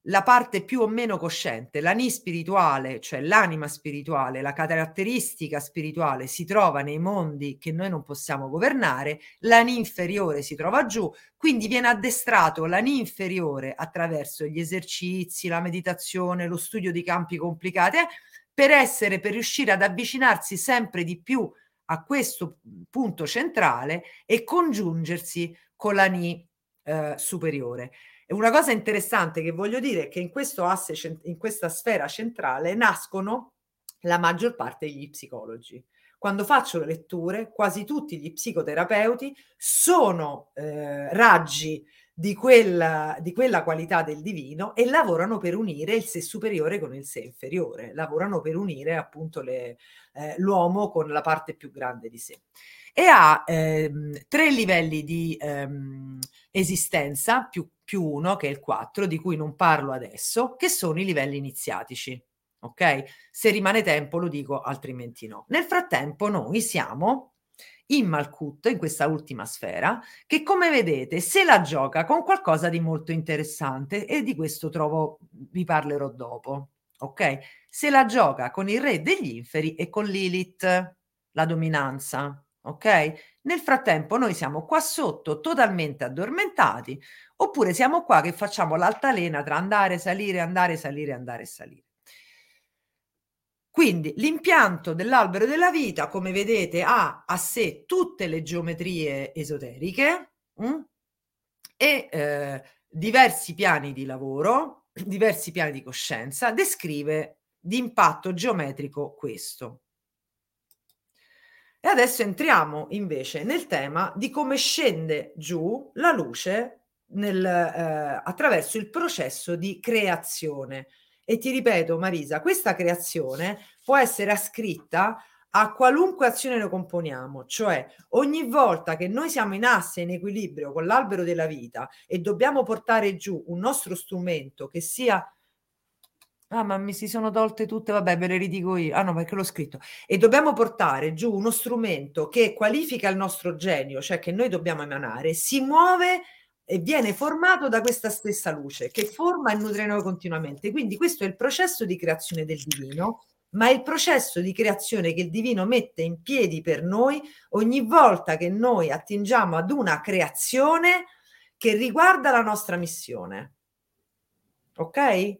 la parte più o meno cosciente, l'ani spirituale, cioè l'anima spirituale, la caratteristica spirituale si trova nei mondi che noi non possiamo governare, l'ani inferiore si trova giù, quindi viene addestrato l'ani inferiore attraverso gli esercizi, la meditazione, lo studio di campi complicati, per riuscire ad avvicinarsi sempre di più a questo punto centrale e congiungersi con l'ani superiore. Una cosa interessante che voglio dire è che in questo asse, in questa sfera centrale, nascono la maggior parte degli psicologi. Quando faccio le letture, quasi tutti gli psicoterapeuti sono raggi di quella qualità del divino, e lavorano per unire il sé superiore con il sé inferiore, lavorano per unire appunto l'uomo con la parte più grande di sé. E ha 3 livelli di esistenza, più uno, che è il 4, di cui non parlo adesso, che sono i livelli iniziatici, ok? Se rimane tempo lo dico, altrimenti no. Nel frattempo noi siamo in Malkuth, in questa ultima sfera, che come vedete se la gioca con qualcosa di molto interessante, e di questo vi parlerò dopo, ok? Se la gioca con il re degli inferi e con Lilith, la dominanza, ok? Nel frattempo noi siamo qua sotto totalmente addormentati, oppure siamo qua che facciamo l'altalena tra andare, salire. Quindi l'impianto dell'albero della vita, come vedete, ha a sé tutte le geometrie esoteriche e diversi piani di lavoro, diversi piani di coscienza. Descrive di impatto geometrico questo. E adesso entriamo invece nel tema di come scende giù la luce attraverso il processo di creazione. E ti ripeto, Marisa, questa creazione può essere ascritta a qualunque azione noi componiamo, cioè ogni volta che noi siamo in asse, in equilibrio con l'albero della vita, e dobbiamo portare giù un nostro strumento che sia... Ah, ma mi si sono tolte tutte, vabbè, ve le ridico io. Ah no, perché l'ho scritto. E dobbiamo portare giù uno strumento che qualifica il nostro genio, cioè che noi dobbiamo emanare, si muove e viene formato da questa stessa luce che forma e nutre noi continuamente. Quindi questo è il processo di creazione del divino, ma il processo di creazione che il divino mette in piedi per noi ogni volta che noi attingiamo ad una creazione che riguarda la nostra missione. Ok?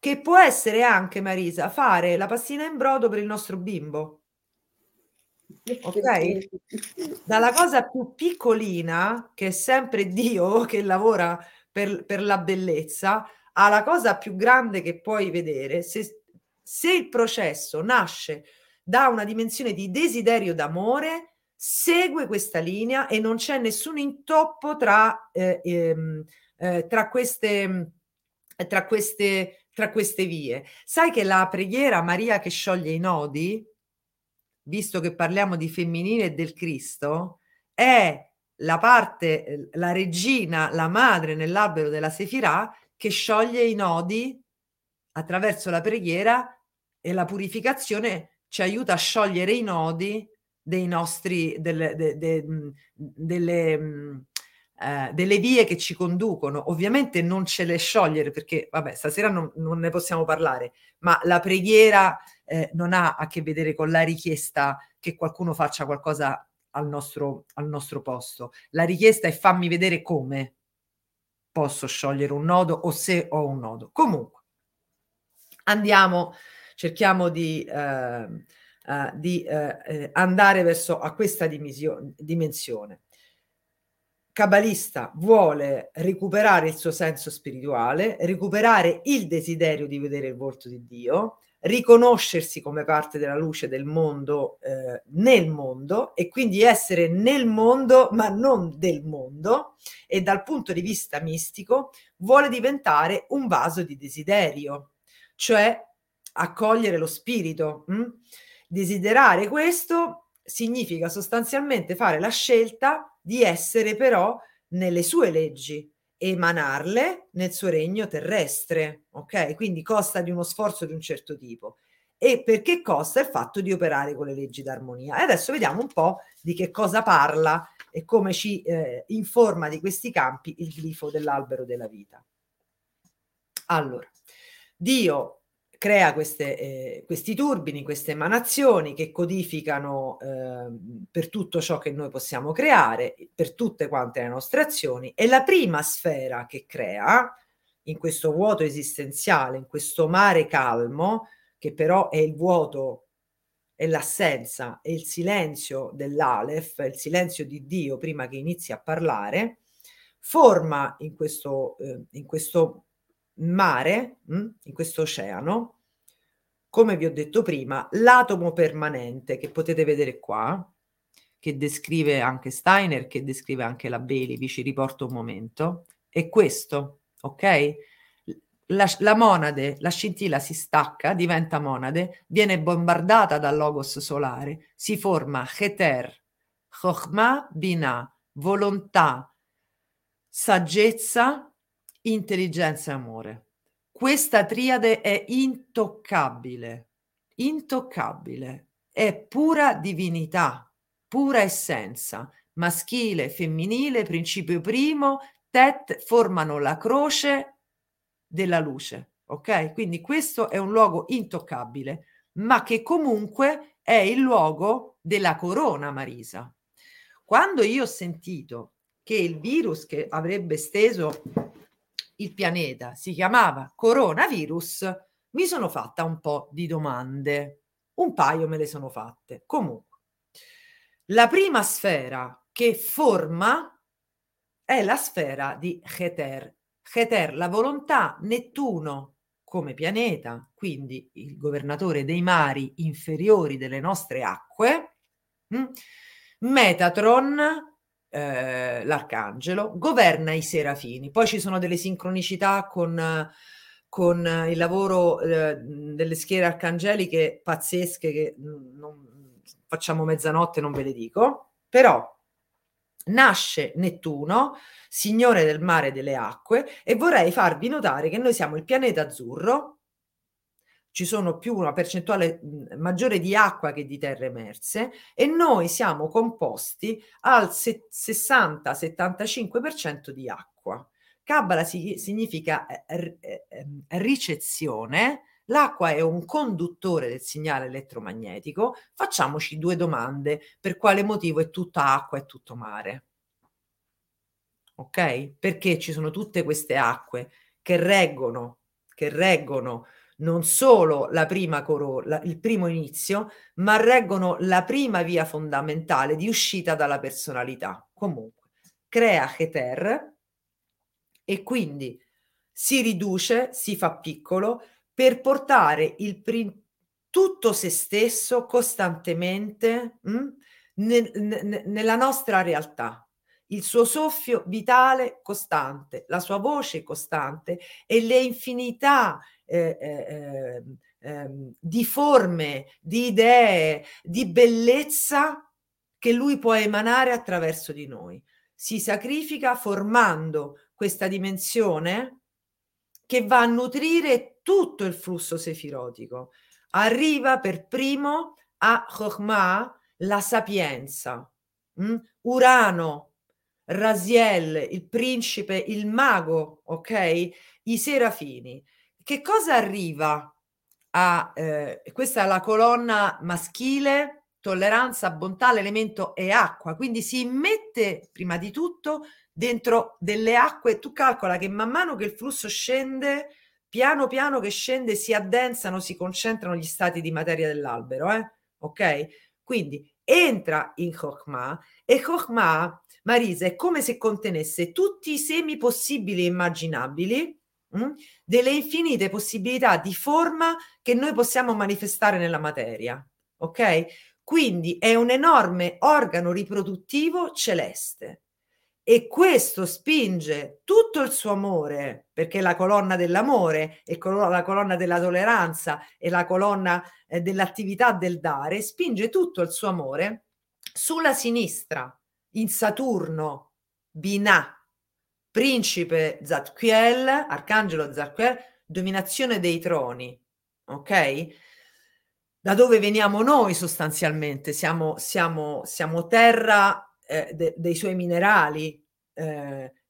Che può essere anche, Marisa, fare la pastina in brodo per il nostro bimbo. Ok? Dalla cosa più piccolina, che è sempre Dio che lavora per la bellezza, alla cosa più grande che puoi vedere, se il processo nasce da una dimensione di desiderio d'amore, segue questa linea e non c'è nessun intoppo tra queste vie. Sai che la preghiera Maria che scioglie i nodi, visto che parliamo di femminile e del Cristo, è la parte, la regina, la madre nell'albero della Sefirah che scioglie i nodi attraverso la preghiera, e la purificazione ci aiuta a sciogliere i nodi dei nostri delle vie che ci conducono. Ovviamente non ce le sciogliere, perché vabbè, stasera non ne possiamo parlare, ma la preghiera non ha a che vedere con la richiesta che qualcuno faccia qualcosa al nostro posto. La richiesta è: fammi vedere come posso sciogliere un nodo, o se ho un nodo. Comunque andiamo, cerchiamo di andare verso a questa dimensione. Cabalista vuole recuperare il suo senso spirituale, recuperare il desiderio di vedere il volto di Dio, riconoscersi come parte della luce del mondo, nel mondo, e quindi essere nel mondo ma non del mondo, e dal punto di vista mistico vuole diventare un vaso di desiderio, cioè accogliere lo spirito. Desiderare questo significa sostanzialmente fare la scelta di essere però nelle sue leggi, emanarle nel suo regno terrestre, ok? Quindi costa di uno sforzo di un certo tipo, e perché costa il fatto di operare con le leggi d'armonia. E adesso vediamo un po' di che cosa parla e come ci informa di questi campi il glifo dell'albero della vita. Allora, Dio crea questi turbini, queste emanazioni che codificano per tutto ciò che noi possiamo creare, per tutte quante le nostre azioni, e la prima sfera che crea, in questo vuoto esistenziale, in questo mare calmo, che però è il vuoto, è l'assenza, è il silenzio dell'Alef, il silenzio di Dio prima che inizi a parlare, forma in questo mare, in questo oceano, come vi ho detto prima, l'atomo permanente, che potete vedere qua, che descrive anche Steiner, che descrive anche la Bailey, vi ci riporto un momento, è questo, ok? La monade, la scintilla si stacca, diventa monade, viene bombardata dal logos solare, si forma Keter, Chokmah, Binah, volontà, saggezza, intelligenza e amore. Questa triade è intoccabile, è pura divinità, pura essenza, maschile, femminile, principio primo, tet, formano la croce della luce, ok? Quindi questo è un luogo intoccabile, ma che comunque è il luogo della corona, Marisa. Quando io ho sentito che il virus che avrebbe steso il pianeta si chiamava coronavirus, mi sono fatta un po' di domande, un paio me le sono fatte. Comunque, la prima sfera che forma è la sfera di Keter, la volontà, Nettuno come pianeta, quindi il governatore dei mari inferiori delle nostre acque, Metatron, l'arcangelo, governa i serafini. Poi ci sono delle sincronicità con il lavoro delle schiere arcangeliche pazzesche, che non facciamo mezzanotte, non ve le dico, però nasce Nettuno, signore del mare e delle acque, e vorrei farvi notare che noi siamo il pianeta azzurro, ci sono più una percentuale maggiore di acqua che di terre emerse, e noi siamo composti al 60-75% di acqua. Kabbalah significa ricezione, l'acqua è un conduttore del segnale elettromagnetico, facciamoci due domande: per quale motivo è tutta acqua e tutto mare? Ok? Perché ci sono tutte queste acque che reggono non solo la prima il primo inizio, ma reggono la prima via fondamentale di uscita dalla personalità. Comunque, crea Keter e quindi si riduce, si fa piccolo per portare tutto se stesso costantemente nella nostra realtà. Il suo soffio vitale costante, la sua voce costante e le infinità di forme, di idee, di bellezza che lui può emanare attraverso di noi. Si sacrifica formando questa dimensione che va a nutrire tutto il flusso sefirotico. Arriva per primo a Chokmah, la sapienza, Urano, Raziel, il principe, il mago, ok? I serafini. Che cosa arriva a... questa è la colonna maschile, tolleranza, bontà, l'elemento è acqua, quindi si immette prima di tutto dentro delle acque. Tu calcola che man mano che il flusso scende, piano piano che scende, si addensano, si concentrano gli stati di materia dell'albero, ok? Quindi entra in Chokmah, e Chokmah, Marisa, è come se contenesse tutti i semi possibili e immaginabili, delle infinite possibilità di forma che noi possiamo manifestare nella materia, ok? Quindi è un enorme organo riproduttivo celeste, e questo spinge tutto il suo amore, perché è la colonna dell'amore, è la colonna della tolleranza, è la colonna dell'attività del dare, spinge tutto il suo amore sulla sinistra, in Saturno, Binah, principe Zadkiel, arcangelo Zadkiel, dominazione dei troni, ok? Da dove veniamo noi sostanzialmente? Siamo terra dei suoi minerali,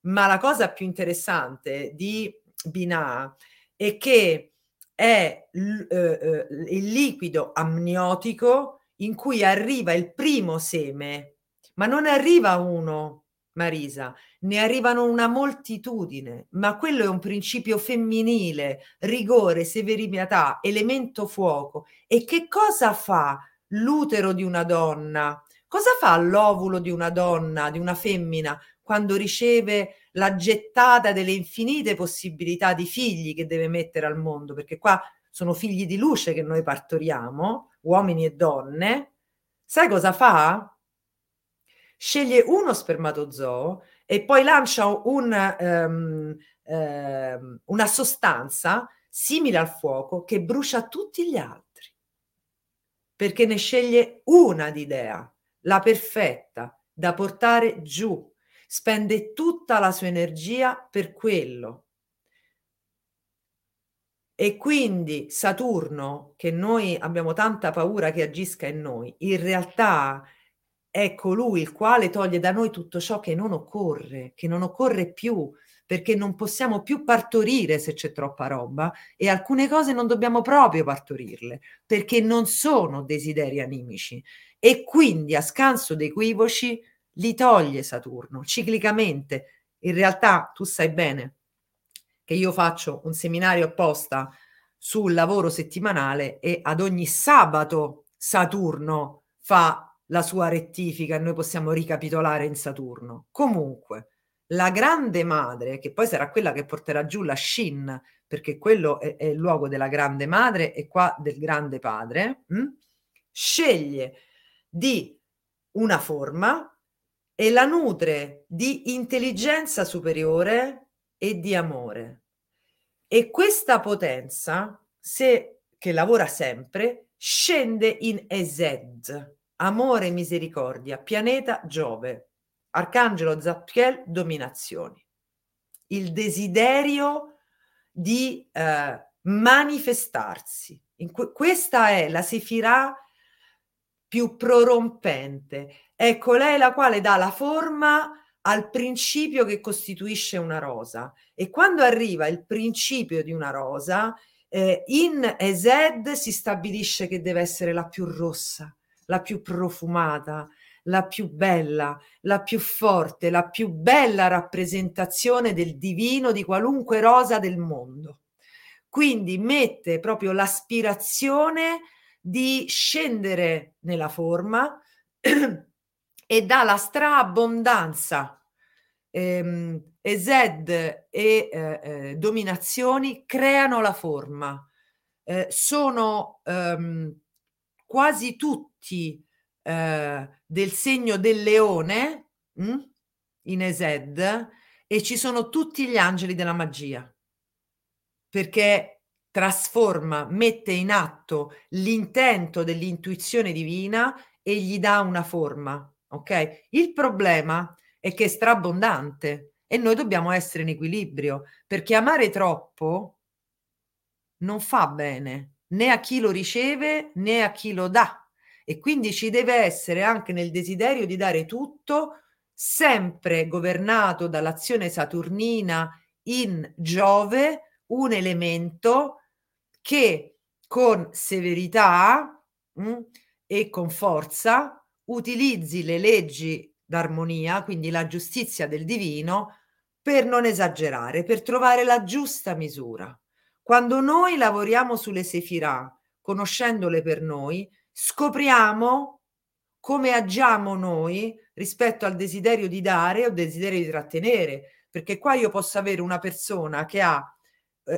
ma la cosa più interessante di Binah è che è il liquido amniotico in cui arriva il primo seme. Ma non arriva uno, Marisa, ne arrivano una moltitudine, ma quello è un principio femminile, rigore, severità, elemento fuoco. E che cosa fa l'utero di una donna? Cosa fa l'ovulo di una donna, di una femmina, quando riceve la gettata delle infinite possibilità di figli che deve mettere al mondo? Perché qua sono figli di luce che noi partoriamo, uomini e donne. Sai cosa fa? Sceglie uno spermatozoo e poi lancia una sostanza simile al fuoco che brucia tutti gli altri, perché ne sceglie una d'idea, la perfetta, da portare giù, spende tutta la sua energia per quello. E quindi Saturno, che noi abbiamo tanta paura che agisca in noi, in realtà è colui il quale toglie da noi tutto ciò che non occorre più, perché non possiamo più partorire se c'è troppa roba, e alcune cose non dobbiamo proprio partorirle perché non sono desideri animici, e quindi a scanso di equivoci li toglie Saturno ciclicamente. In realtà tu sai bene che io faccio un seminario apposta sul lavoro settimanale e ad ogni sabato Saturno fa la sua rettifica e noi possiamo ricapitolare in Saturno. Comunque, la grande madre, che poi sarà quella che porterà giù la Shin, perché quello è il luogo della grande madre e qua del grande padre, sceglie di una forma e la nutre di intelligenza superiore e di amore. E questa potenza, che lavora sempre, scende in Ezed, amore e misericordia, pianeta Giove, arcangelo Zadkiel, dominazioni. Il desiderio di manifestarsi. Questa è la sefirah più prorompente. Ecco, lei la quale dà la forma al principio che costituisce una rosa. E quando arriva il principio di una rosa, In Ezed si stabilisce che deve essere la più rossa, la più profumata, la più bella, la più forte, la più bella rappresentazione del divino di qualunque rosa del mondo. Quindi mette proprio l'aspirazione di scendere nella forma e dà la straabbondanza. Ezed dominazioni creano la forma, sono quasi tutti del segno del leone in Ezed, e ci sono tutti gli angeli della magia, perché trasforma, mette in atto l'intento dell'intuizione divina e gli dà una forma, ok? Il problema è che è strabbondante e noi dobbiamo essere in equilibrio, perché amare troppo non fa bene né a chi lo riceve né a chi lo dà, e quindi ci deve essere anche nel desiderio di dare tutto, sempre governato dall'azione saturnina in Giove, un elemento che con severità e con forza utilizzi le leggi d'armonia, quindi la giustizia del divino, per non esagerare, per trovare la giusta misura. Quando noi lavoriamo sulle sefirah, conoscendole per noi, scopriamo come agiamo noi rispetto al desiderio di dare o desiderio di trattenere, perché qua io posso avere una persona che ha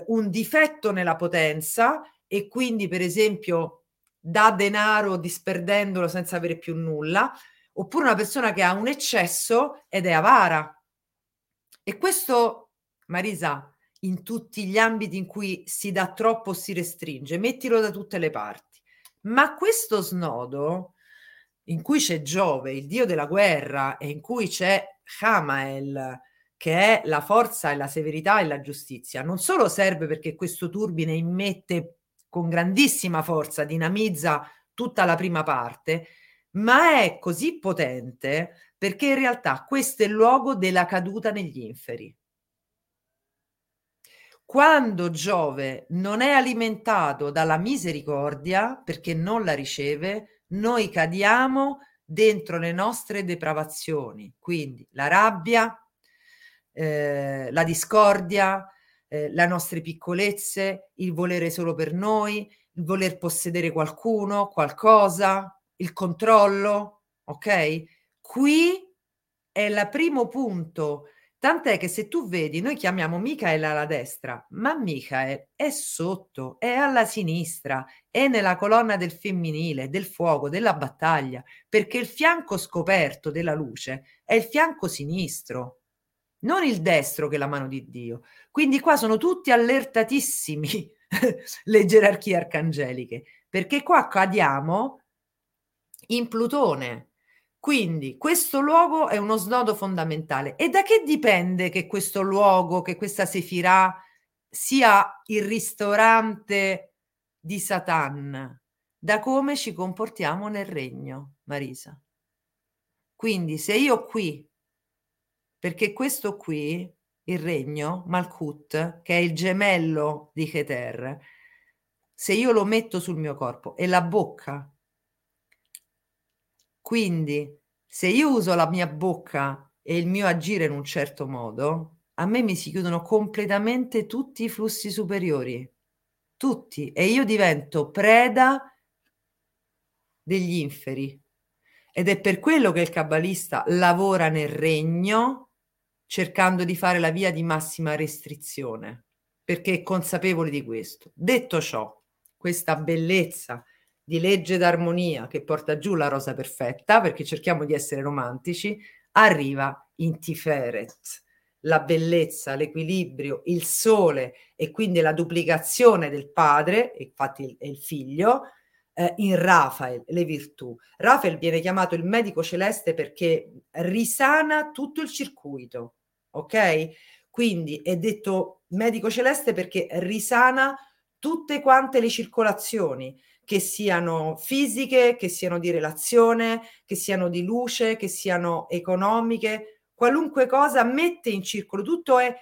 un difetto nella potenza e quindi per esempio dà denaro disperdendolo senza avere più nulla, oppure una persona che ha un eccesso ed è avara. E questo, Marisa, in tutti gli ambiti in cui si dà troppo, si restringe, mettilo da tutte le parti. Ma questo snodo, in cui c'è Giove, il dio della guerra, e in cui c'è Hamael, che è la forza e la severità e la giustizia, non solo serve perché questo turbine immette con grandissima forza, dinamizza tutta la prima parte, ma è così potente perché in realtà questo è il luogo della caduta negli inferi. Quando Giove non è alimentato dalla misericordia, perché non la riceve, noi cadiamo dentro le nostre depravazioni, quindi la rabbia, la discordia, le nostre piccolezze, il volere solo per noi, il voler possedere qualcuno, qualcosa, il controllo, ok? Qui è il primo punto, tant'è che se tu vedi, noi chiamiamo Michael alla destra, ma Michael è sotto, è alla sinistra, è nella colonna del femminile, del fuoco, della battaglia, perché il fianco scoperto della luce è il fianco sinistro, non il destro che è la mano di Dio. Quindi qua sono tutti allertatissimi le gerarchie arcangeliche, perché qua cadiamo in Plutone. Quindi questo luogo è uno snodo fondamentale. E da che dipende che questo luogo, che questa sefirah sia il ristorante di Satan? Da come ci comportiamo nel regno, Marisa. Quindi se io qui, perché questo qui, il regno, Malkuth, che è il gemello di Keter, se io lo metto sul mio corpo, e la bocca, quindi se io uso la mia bocca e il mio agire in un certo modo, a me mi si chiudono completamente tutti i flussi superiori, tutti, e io divento preda degli inferi. Ed è per quello che il cabbalista lavora nel regno, cercando di fare la via di massima restrizione, perché è consapevole di questo. Detto ciò, questa bellezza di legge d'armonia che porta giù la rosa perfetta, perché cerchiamo di essere romantici, arriva in Tiferet, la bellezza, l'equilibrio, il sole, e quindi la duplicazione del padre, infatti è il figlio, in Raphael, le virtù. Raphael viene chiamato il medico celeste perché risana tutto il circuito, ok? Quindi è detto medico celeste perché risana tutte quante le circolazioni, che siano fisiche, che siano di relazione, che siano di luce, che siano economiche, qualunque cosa mette in circolo, tutto è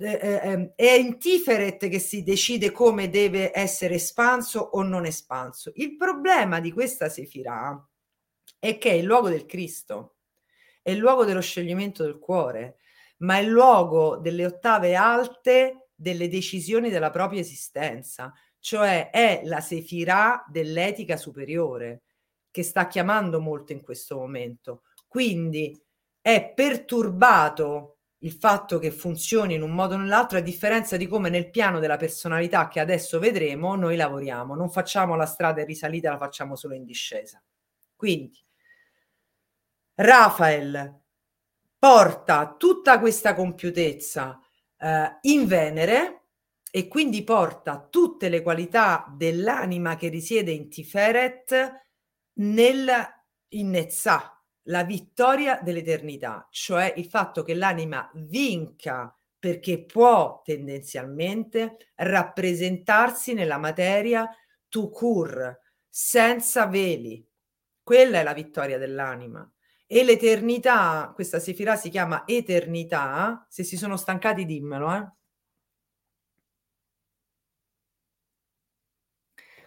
è in Tiferet che si decide come deve essere espanso o non espanso. Il problema di questa Sefirah è che è il luogo del Cristo, è il luogo dello scioglimento del cuore, ma è il luogo delle ottave alte delle decisioni della propria esistenza, cioè è la Sefirah dell'etica superiore che sta chiamando molto in questo momento. Quindi è perturbato il fatto che funzioni in un modo o nell'altro, a differenza di come nel piano della personalità che adesso vedremo noi lavoriamo. Non facciamo la strada in risalita, la facciamo solo in discesa. Quindi Raphael porta tutta questa compiutezza in Venere, e quindi porta tutte le qualità dell'anima che risiede in Tiferet in Netzah, la vittoria dell'eternità, cioè il fatto che l'anima vinca, perché può tendenzialmente rappresentarsi nella materia tout court, senza veli. Quella è la vittoria dell'anima. E l'eternità, questa Sefirah si chiama eternità. Se si sono stancati dimmelo,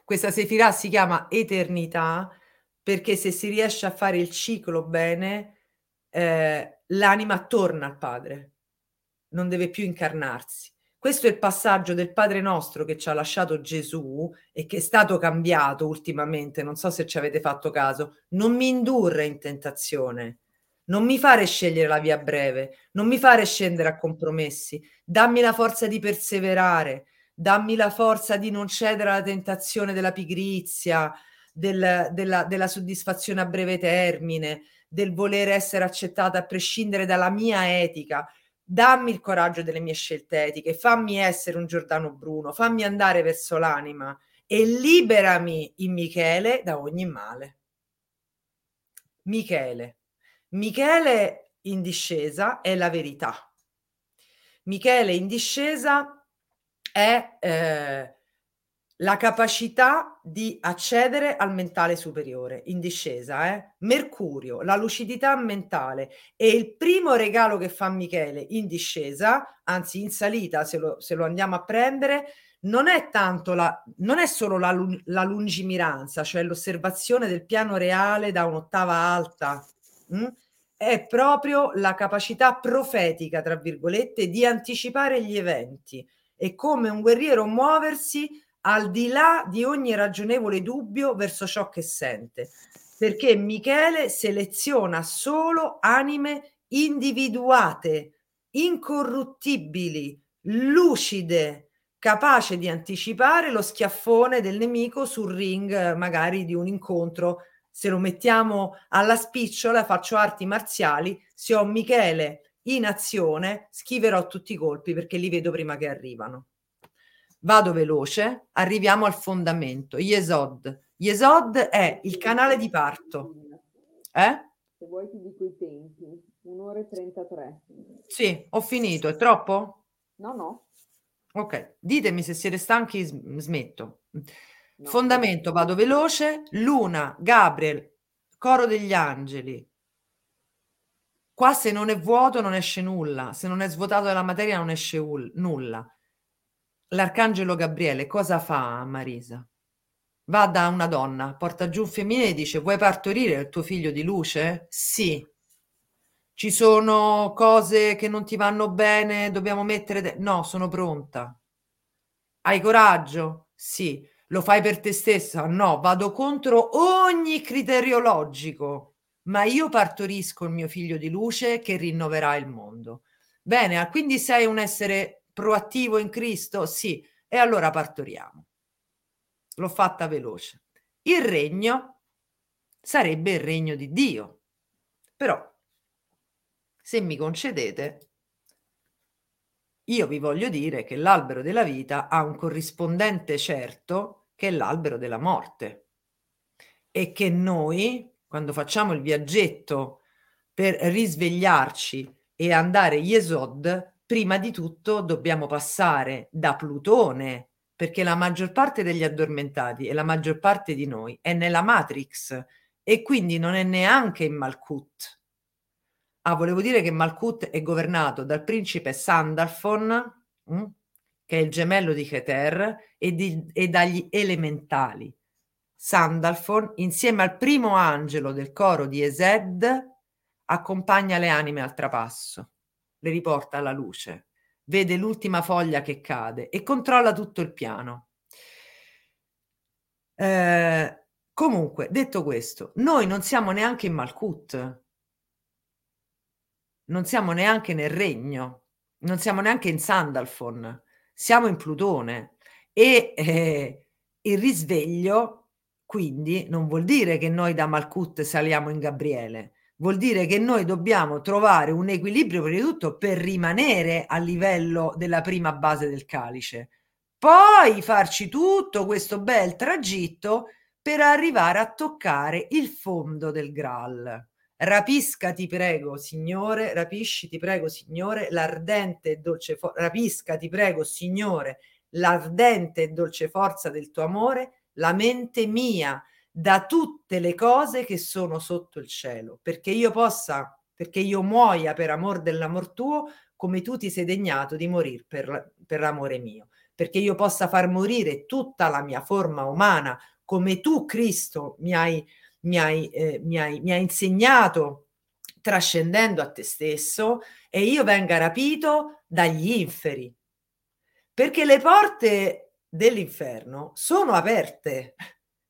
Questa Sefirah si chiama eternità perché se si riesce a fare il ciclo bene, l'anima torna al Padre, non deve più incarnarsi. Questo è il passaggio del Padre nostro che ci ha lasciato Gesù e che è stato cambiato ultimamente, non so se ci avete fatto caso: non mi indurre in tentazione, non mi fare scegliere la via breve, non mi fare scendere a compromessi, dammi la forza di perseverare, dammi la forza di non cedere alla tentazione della pigrizia, della soddisfazione a breve termine, del volere essere accettata a prescindere dalla mia etica. Dammi il coraggio delle mie scelte etiche, fammi essere un Giordano Bruno, fammi andare verso l'anima e liberami in Michele da ogni male. Michele in discesa è la verità. Michele in discesa è la capacità di accedere al mentale superiore, in discesa, Mercurio, la lucidità mentale. E il primo regalo che fa Michele in discesa, anzi in salita, se lo andiamo a prendere, non è solo la lungimiranza, cioè l'osservazione del piano reale da un'ottava alta, è proprio la capacità profetica, tra virgolette, di anticipare gli eventi e come un guerriero muoversi al di là di ogni ragionevole dubbio verso ciò che sente, perché Michele seleziona solo anime individuate, incorruttibili, lucide, capace di anticipare lo schiaffone del nemico sul ring, magari di un incontro. Se lo mettiamo alla spicciola, faccio arti marziali, se ho Michele in azione schiverò tutti i colpi perché li vedo prima che arrivano. Vado veloce, arriviamo al fondamento. Yesod. Yesod è il canale di parto. Se vuoi ti dico i tempi. 1:33. Sì, ho finito. È troppo? No. Ok, ditemi se siete stanchi, smetto. No. Fondamento, vado veloce. Luna, Gabriel, coro degli angeli. Qua se non è vuoto non esce nulla. Se non è svuotato dalla materia non esce nulla. L'arcangelo Gabriele cosa fa, Marisa? Va da una donna, porta giù un femminile e dice: vuoi partorire il tuo figlio di luce? Sì. Ci sono cose che non ti vanno bene, dobbiamo mettere... No, sono pronta. Hai coraggio? Sì. Lo fai per te stessa? No, vado contro ogni criterio logico, ma io partorisco il mio figlio di luce che rinnoverà il mondo. Bene, quindi sei un essere... proattivo in Cristo? Sì. E allora partoriamo. L'ho fatta veloce. Il regno sarebbe il regno di Dio. Però, se mi concedete, io vi voglio dire che l'albero della vita ha un corrispondente certo, che è l'albero della morte. E che noi, quando facciamo il viaggetto per risvegliarci e andare Yesod, prima di tutto dobbiamo passare da Plutone, perché la maggior parte degli addormentati e la maggior parte di noi è nella Matrix e quindi non è neanche in Malkuth. Volevo dire che Malkuth è governato dal principe Sandalfon, che è il gemello di Keter, e dagli elementali Sandalfon, insieme al primo angelo del coro di Ezed, accompagna le anime al trapasso, le riporta alla luce, vede l'ultima foglia che cade e controlla tutto il piano. Comunque, detto questo, noi non siamo neanche in Malkuth, non siamo neanche nel regno, non siamo neanche in Sandalfon, siamo in Plutone, e il risveglio quindi non vuol dire che noi da Malkuth saliamo in Gabriele, vuol dire che noi dobbiamo trovare un equilibrio prima di tutto per rimanere a livello della prima base del calice, poi farci tutto questo bel tragitto per arrivare a toccare il fondo del Graal. Rapisca, ti prego, Signore, l'ardente e dolce forza del tuo amore, la mente mia, da tutte le cose che sono sotto il cielo, perché io muoia per amor dell'amor tuo, come tu ti sei degnato di morir per l'amore mio, perché io possa far morire tutta la mia forma umana, come tu, Cristo, mi hai insegnato, trascendendo a te stesso, e io venga rapito dagli inferi, perché le porte dell'inferno sono aperte.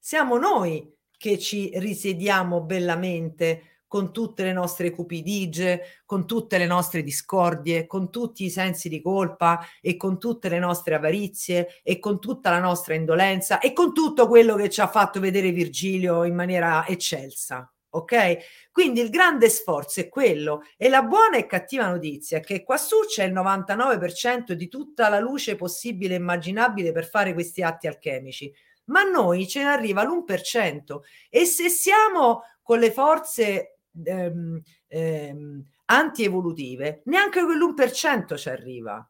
Siamo noi che ci risediamo bellamente con tutte le nostre cupidigie, con tutte le nostre discordie, con tutti i sensi di colpa e con tutte le nostre avarizie e con tutta la nostra indolenza e con tutto quello che ci ha fatto vedere Virgilio in maniera eccelsa, ok? Quindi il grande sforzo è quello, e la buona e cattiva notizia è che quassù c'è il 99% di tutta la luce possibile e immaginabile per fare questi atti alchemici, ma a noi ce ne arriva l'1%, e se siamo con le forze antievolutive, neanche quell'1% ci arriva.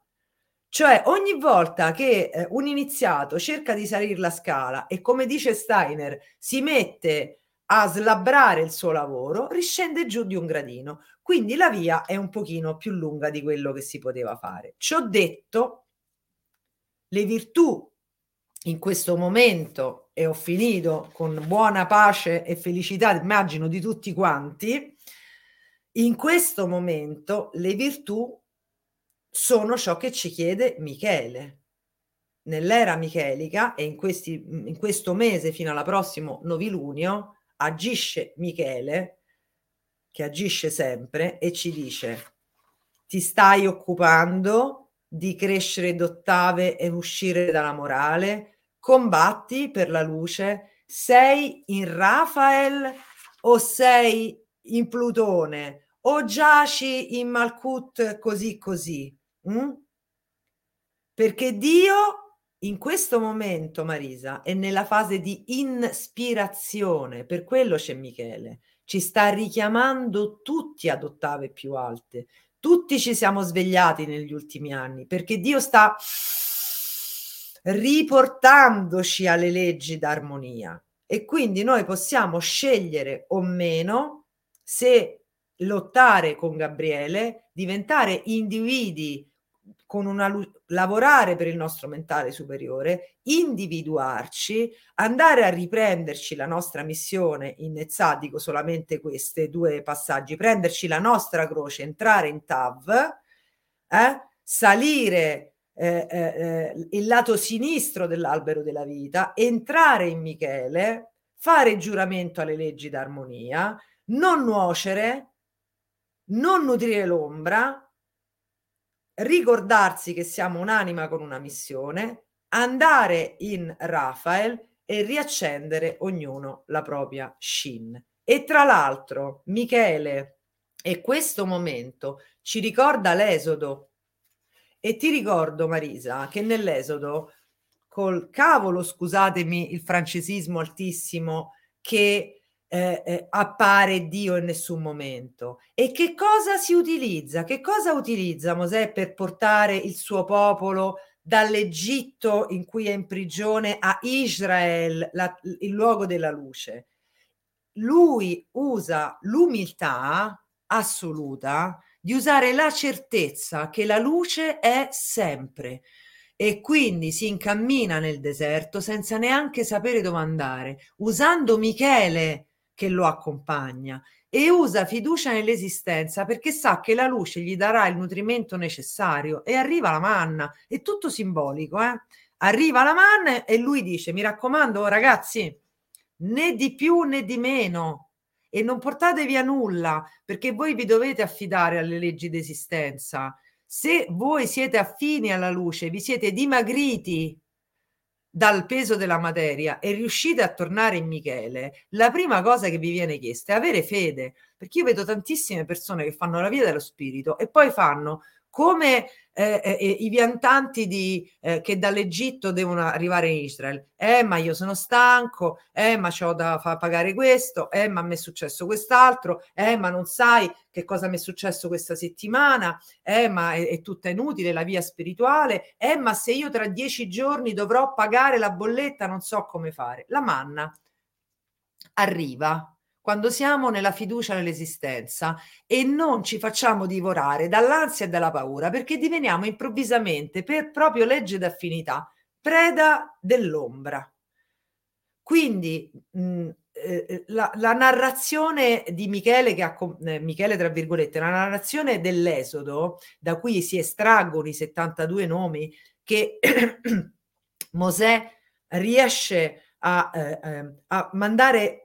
Cioè ogni volta che un iniziato cerca di salire la scala e, come dice Steiner, si mette a slabbrare il suo lavoro, riscende giù di un gradino. Quindi la via è un pochino più lunga di quello che si poteva fare. Ci ho detto le virtù in questo momento e ho finito con buona pace e felicità, immagino, di tutti quanti. In questo momento le virtù sono ciò che ci chiede Michele. Nell'era michelica e in questo mese fino alla prossimo novilunio agisce Michele, che agisce sempre, e ci dice: ti stai occupando di crescere d'ottave e uscire dalla morale, combatti per la luce, sei in Raphael o sei in Plutone o giaci in Malkuth così così, perché Dio in questo momento, Marisa, è nella fase di inspirazione, per quello c'è Michele, ci sta richiamando tutti ad ottave più alte. Tutti ci siamo svegliati negli ultimi anni, perché Dio sta riportandoci alle leggi d'armonia, e quindi noi possiamo scegliere o meno se lottare con Gabriele, diventare individui con lavorare per il nostro mentale superiore, individuarci, andare a riprenderci la nostra missione. In Ezad dico solamente questi due passaggi: prenderci la nostra croce, entrare in Tav, salire il lato sinistro dell'albero della vita, entrare in Michele, fare giuramento alle leggi d'armonia, non nuocere, non nutrire l'ombra, ricordarsi che siamo un'anima con una missione, andare in Raphael e riaccendere ognuno la propria Shin. E tra l'altro Michele e questo momento ci ricorda l'esodo, e ti ricordo, Marisa, che nell'esodo, col cavolo, scusatemi il francesismo altissimo, che appare Dio in nessun momento. E che cosa si utilizza? Che cosa utilizza Mosè per portare il suo popolo dall'Egitto, in cui è in prigione, a Israel, il luogo della luce? Lui usa l'umiltà assoluta di usare la certezza che la luce è sempre, e quindi si incammina nel deserto senza neanche sapere dove andare, usando Michele che lo accompagna, e usa fiducia nell'esistenza perché sa che la luce gli darà il nutrimento necessario, e arriva la manna. È tutto simbolico, eh? Arriva la manna e lui dice: mi raccomando ragazzi, né di più né di meno, e non portate via nulla, perché voi vi dovete affidare alle leggi d'esistenza. Se voi siete affini alla luce, vi siete dimagriti dal peso della materia e riuscite a tornare in Michele, la prima cosa che vi viene chiesta è avere fede, perché io vedo tantissime persone che fanno la via dello spirito e poi fanno come i viantanti che dall'Egitto devono arrivare in Israele. Ma io sono stanco, ma c'ho da pagare questo, ma mi è successo quest'altro, ma non sai che cosa mi è successo questa settimana, ma è tutta inutile la via spirituale, ma se io tra 10 giorni dovrò pagare la bolletta non so come fare. La manna arriva quando siamo nella fiducia nell'esistenza e non ci facciamo divorare dall'ansia e dalla paura, perché diveniamo improvvisamente, per proprio legge d'affinità, preda dell'ombra. Quindi la narrazione di Michele, Michele tra virgolette, la narrazione dell'Esodo, da cui si estraggono i 72 nomi che Mosè riesce a mandare.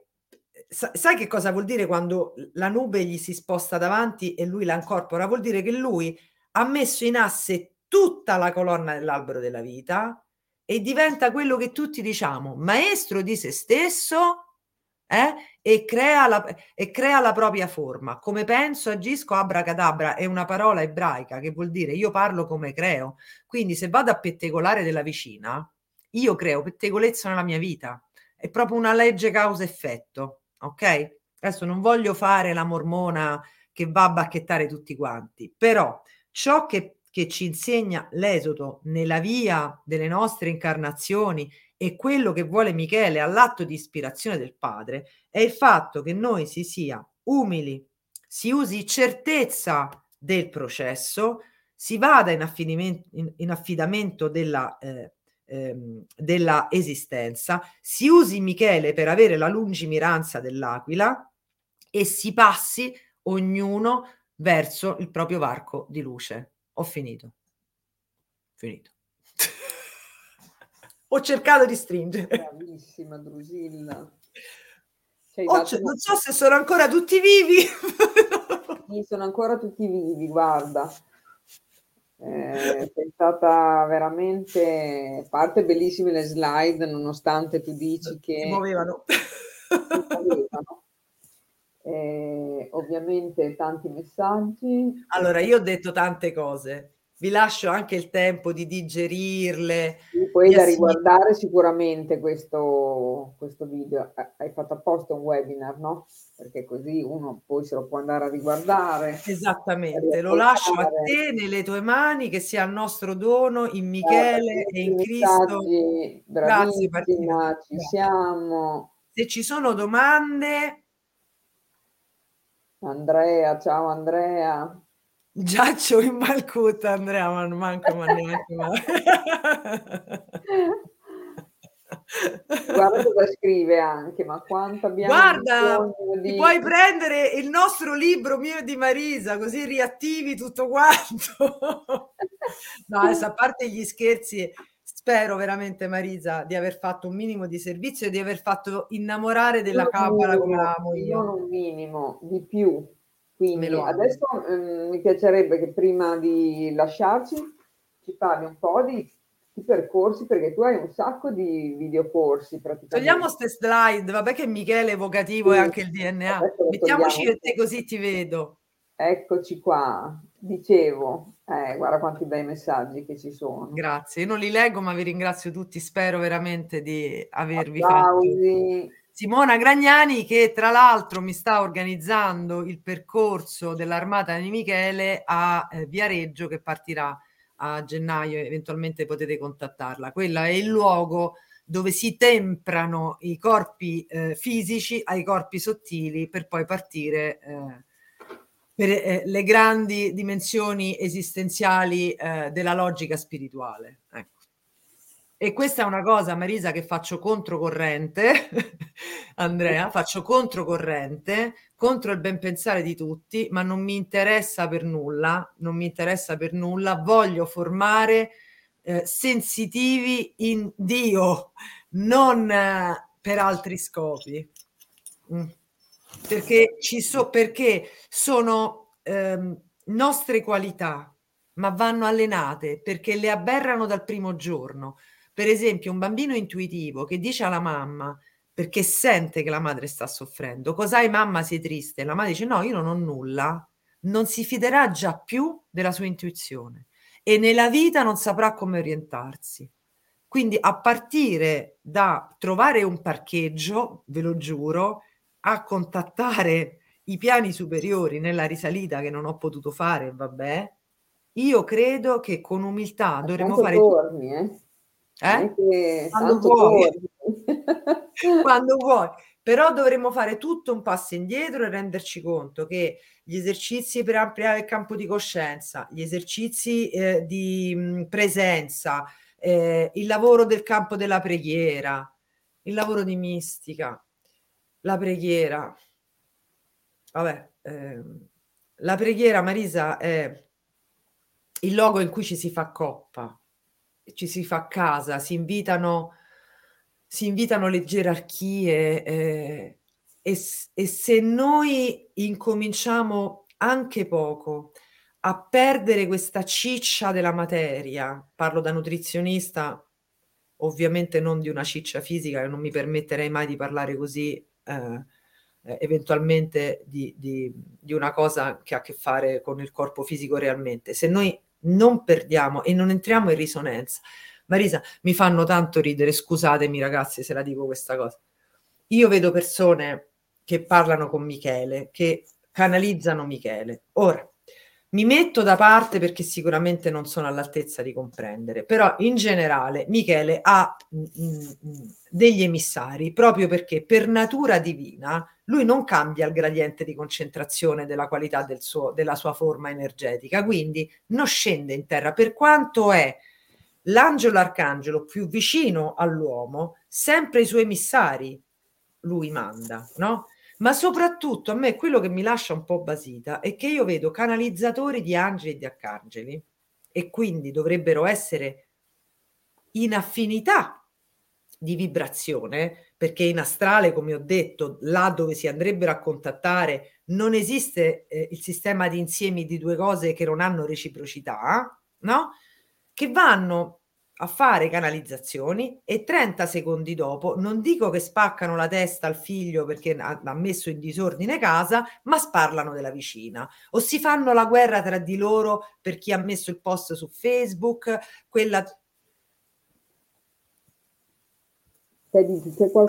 Sai che cosa vuol dire quando la nube gli si sposta davanti e lui la incorpora? Vuol dire che lui ha messo in asse tutta la colonna dell'albero della vita e diventa quello che tutti diciamo, maestro di se stesso, e crea la propria forma. Come penso, agisco, abracadabra, è una parola ebraica che vuol dire io parlo come creo. Quindi se vado a pettegolare della vicina, io creo pettegolezza nella mia vita. È proprio una legge causa-effetto. Ok, adesso non voglio fare la mormona che va a bacchettare tutti quanti, però ciò che ci insegna l'Esodo nella via delle nostre incarnazioni e quello che vuole Michele all'atto di ispirazione del padre è il fatto che noi si sia umili, si usi certezza del processo, si vada in affidamento della esistenza, si usi Michele per avere la lungimiranza dell'aquila e si passi ognuno verso il proprio varco di luce. Ho finito ho cercato di stringere. Bravissima Drusilla, non so se sono ancora tutti vivi. Sì, sono ancora tutti vivi, guarda. È stata veramente, a parte bellissime le slide, nonostante tu dici che si muovevano, ovviamente tanti messaggi. Allora, io ho detto tante cose, vi lascio anche il tempo di digerirle. Sì, poi da riguardare sicuramente questo video. Hai fatto apposta un webinar, no? Perché così uno poi se lo può andare a riguardare. Esattamente, lo lascio a te, nelle tue mani, che sia il nostro dono in Michele e in Cristo. Grazie Martina, ci siamo. Se ci sono domande. Andrea, ciao Andrea. Giaccio in Malkuth, Andrea, ma manco neanche male. Guarda cosa scrive anche, ma quanto abbiamo. Guarda, puoi prendere il nostro libro mio di Marisa, così riattivi tutto quanto. No, adesso, a parte gli scherzi, spero veramente, Marisa, di aver fatto un minimo di servizio e di aver fatto innamorare della Kabbalah come la amo io. Non un minimo, di più. Quindi adesso mi piacerebbe che prima di lasciarci ci parli un po' di percorsi, perché tu hai un sacco di videocorsi praticamente. Togliamo queste slide, vabbè che Michele è evocativo, sì, e anche il DNA. Mettiamoci e te così ti vedo. Eccoci qua, dicevo, guarda quanti bei messaggi che ci sono. Grazie, io non li leggo ma vi ringrazio tutti, spero veramente di avervi applausi. Fatto. Simona Gragnani, che tra l'altro mi sta organizzando il percorso dell'Armata di Michele a Viareggio, che partirà a gennaio, eventualmente potete contattarla. Quella è il luogo dove si temprano i corpi fisici ai corpi sottili per poi partire per le grandi dimensioni esistenziali della logica spirituale. Ecco. E questa è una cosa, Marisa, che faccio controcorrente, Andrea, faccio controcorrente, contro il ben pensare di tutti, ma non mi interessa per nulla, voglio formare sensitivi in Dio, non per altri scopi. Perché perché sono nostre qualità, ma vanno allenate, perché le aberrano dal primo giorno. Per esempio, un bambino intuitivo che dice alla mamma, perché sente che la madre sta soffrendo, cos'hai mamma, sei triste? La madre dice no, io non ho nulla, non si fiderà già più della sua intuizione e nella vita non saprà come orientarsi. Quindi a partire da trovare un parcheggio, ve lo giuro, a contattare i piani superiori nella risalita che non ho potuto fare, vabbè, io credo che con umiltà dovremmo fare... Torni, anche quando vuoi. Quando vuoi, però dovremmo fare tutto un passo indietro e renderci conto che gli esercizi per ampliare il campo di coscienza, gli esercizi di presenza, il lavoro del campo della preghiera, il lavoro di mistica, la preghiera, vabbè, la preghiera, Marisa, è il luogo in cui ci si fa coppa, ci si fa casa, si invitano le gerarchie e se noi incominciamo anche poco a perdere questa ciccia della materia, parlo da nutrizionista, ovviamente non di una ciccia fisica, che non mi permetterei mai di parlare così, eventualmente di una cosa che ha a che fare con il corpo fisico realmente, se noi non perdiamo e non entriamo in risonanza. Marisa, mi fanno tanto ridere, scusatemi ragazzi se la dico questa cosa. Io vedo persone che parlano con Michele, che canalizzano Michele. Ora, mi metto da parte perché sicuramente non sono all'altezza di comprendere, però in generale Michele ha degli emissari, proprio perché per natura divina lui non cambia il gradiente di concentrazione della qualità della sua forma energetica, quindi non scende in terra, per quanto è l'angelo arcangelo più vicino all'uomo, sempre i suoi emissari lui manda, no? Ma soprattutto a me quello che mi lascia un po' basita è che io vedo canalizzatori di angeli e di arcangeli, e quindi dovrebbero essere in affinità di vibrazione, perché in astrale, come ho detto, là dove si andrebbero a contattare non esiste il sistema di insiemi di due cose che non hanno reciprocità, no? Che vanno a fare canalizzazioni e 30 secondi dopo, non dico che spaccano la testa al figlio perché ha messo in disordine casa, ma sparlano della vicina, o si fanno la guerra tra di loro per chi ha messo il post su Facebook, quella...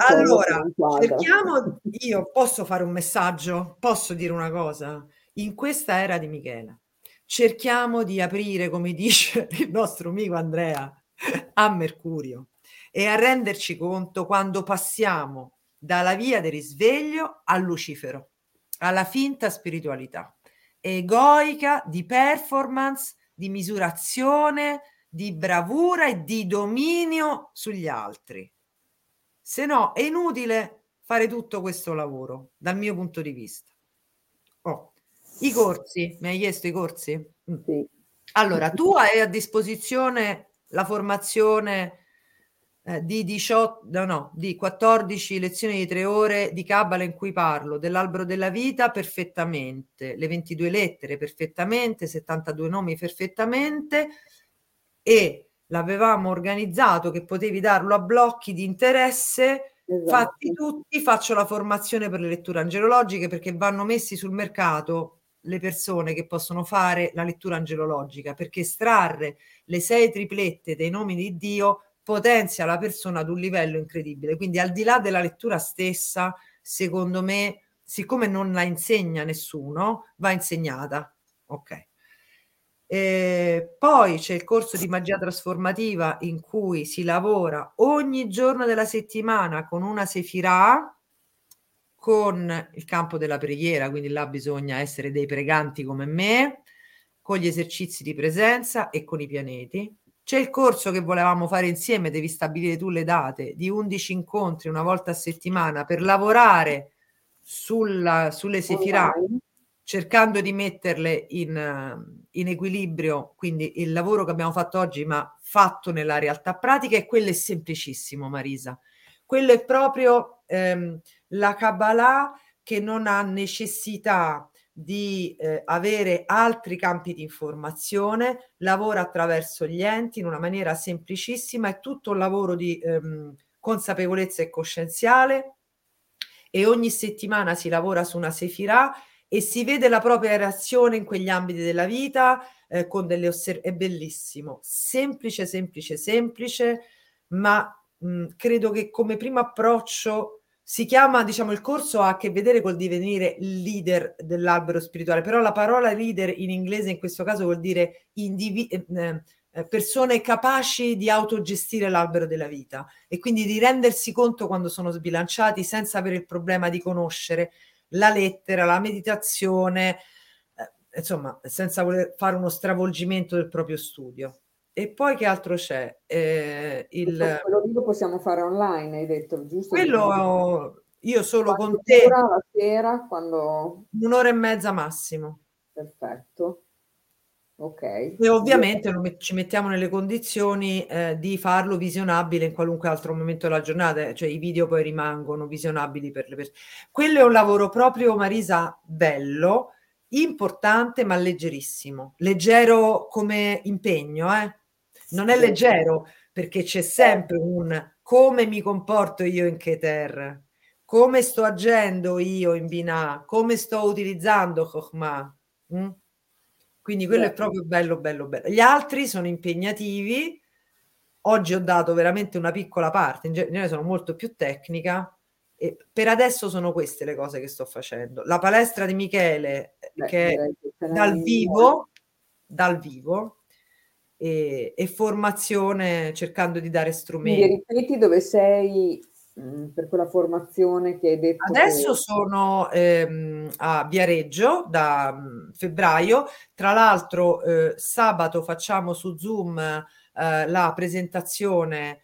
Allora, cerchiamo... Io posso fare un messaggio? Posso dire una cosa? In questa era di Michele, cerchiamo di aprire, come dice il nostro amico Andrea, a Mercurio e a renderci conto quando passiamo dalla via del risveglio al Lucifero, alla finta spiritualità egoica di performance, di misurazione, di bravura e di dominio sugli altri. Se no è inutile fare tutto questo lavoro, dal mio punto di vista. I corsi, mi hai chiesto i corsi? Sì. Allora, tu hai a disposizione la formazione di 14 lezioni di 3 ore di Kabbalah in cui parlo dell'albero della vita perfettamente, le 22 lettere perfettamente, 72 nomi perfettamente, e l'avevamo organizzato che potevi darlo a blocchi di interesse. Esatto. Fatti tutti, faccio la formazione per le letture angelologiche, perché vanno messi sul mercato le persone che possono fare la lettura angelologica, perché estrarre le 6 triplette dei nomi di Dio potenzia la persona ad un livello incredibile. Quindi al di là della lettura stessa, secondo me, siccome non la insegna nessuno, va insegnata. Ok. Poi c'è il corso di magia trasformativa in cui si lavora ogni giorno della settimana con una sefirah con il campo della preghiera, quindi là bisogna essere dei preganti come me, con gli esercizi di presenza e con i pianeti. C'è il corso che volevamo fare insieme, devi stabilire tu le date, di 11 incontri una volta a settimana per lavorare sulle sefirah, cercando di metterle in equilibrio. Quindi il lavoro che abbiamo fatto oggi, ma fatto nella realtà pratica, e quello è semplicissimo, Marisa. Quello è proprio la Kabbalah che non ha necessità di avere altri campi di informazione, lavora attraverso gli enti in una maniera semplicissima, è tutto un lavoro di consapevolezza e coscienziale, e ogni settimana si lavora su una sefirah e si vede la propria reazione in quegli ambiti della vita, con delle è bellissimo, semplice, semplice, semplice, ma credo che come primo approccio si chiama, diciamo, il corso ha a che vedere col divenire leader dell'albero spirituale, però la parola leader in inglese in questo caso vuol dire persone capaci di autogestire l'albero della vita, e quindi di rendersi conto quando sono sbilanciati senza avere il problema di conoscere la lettera, la meditazione, insomma, senza voler fare uno stravolgimento del proprio studio. E poi che altro c'è? Quello lo possiamo fare online, hai detto, giusto? Quello io solo con te. La sera, quando... Un'ora e mezza massimo. Perfetto. Ok. E ovviamente ci mettiamo nelle condizioni di farlo visionabile in qualunque altro momento della giornata, cioè i video poi rimangono visionabili per le persone. Quello è un lavoro proprio, Marisa, bello, importante, ma leggerissimo. Leggero come impegno, eh? Non è leggero, perché c'è sempre un come mi comporto io in Keter, come sto agendo io in Binah, come sto utilizzando Chokmah. Quindi quello è proprio bello, bello, bello. Gli altri sono impegnativi. Oggi ho dato veramente una piccola parte, in genere sono molto più tecnica, e per adesso sono queste le cose che sto facendo. La palestra di Michele, che è dal vivo, e formazione, cercando di dare strumenti. Quindi ripeti dove sei per quella formazione che hai detto? Adesso sono a Viareggio da febbraio, tra l'altro sabato facciamo su Zoom la presentazione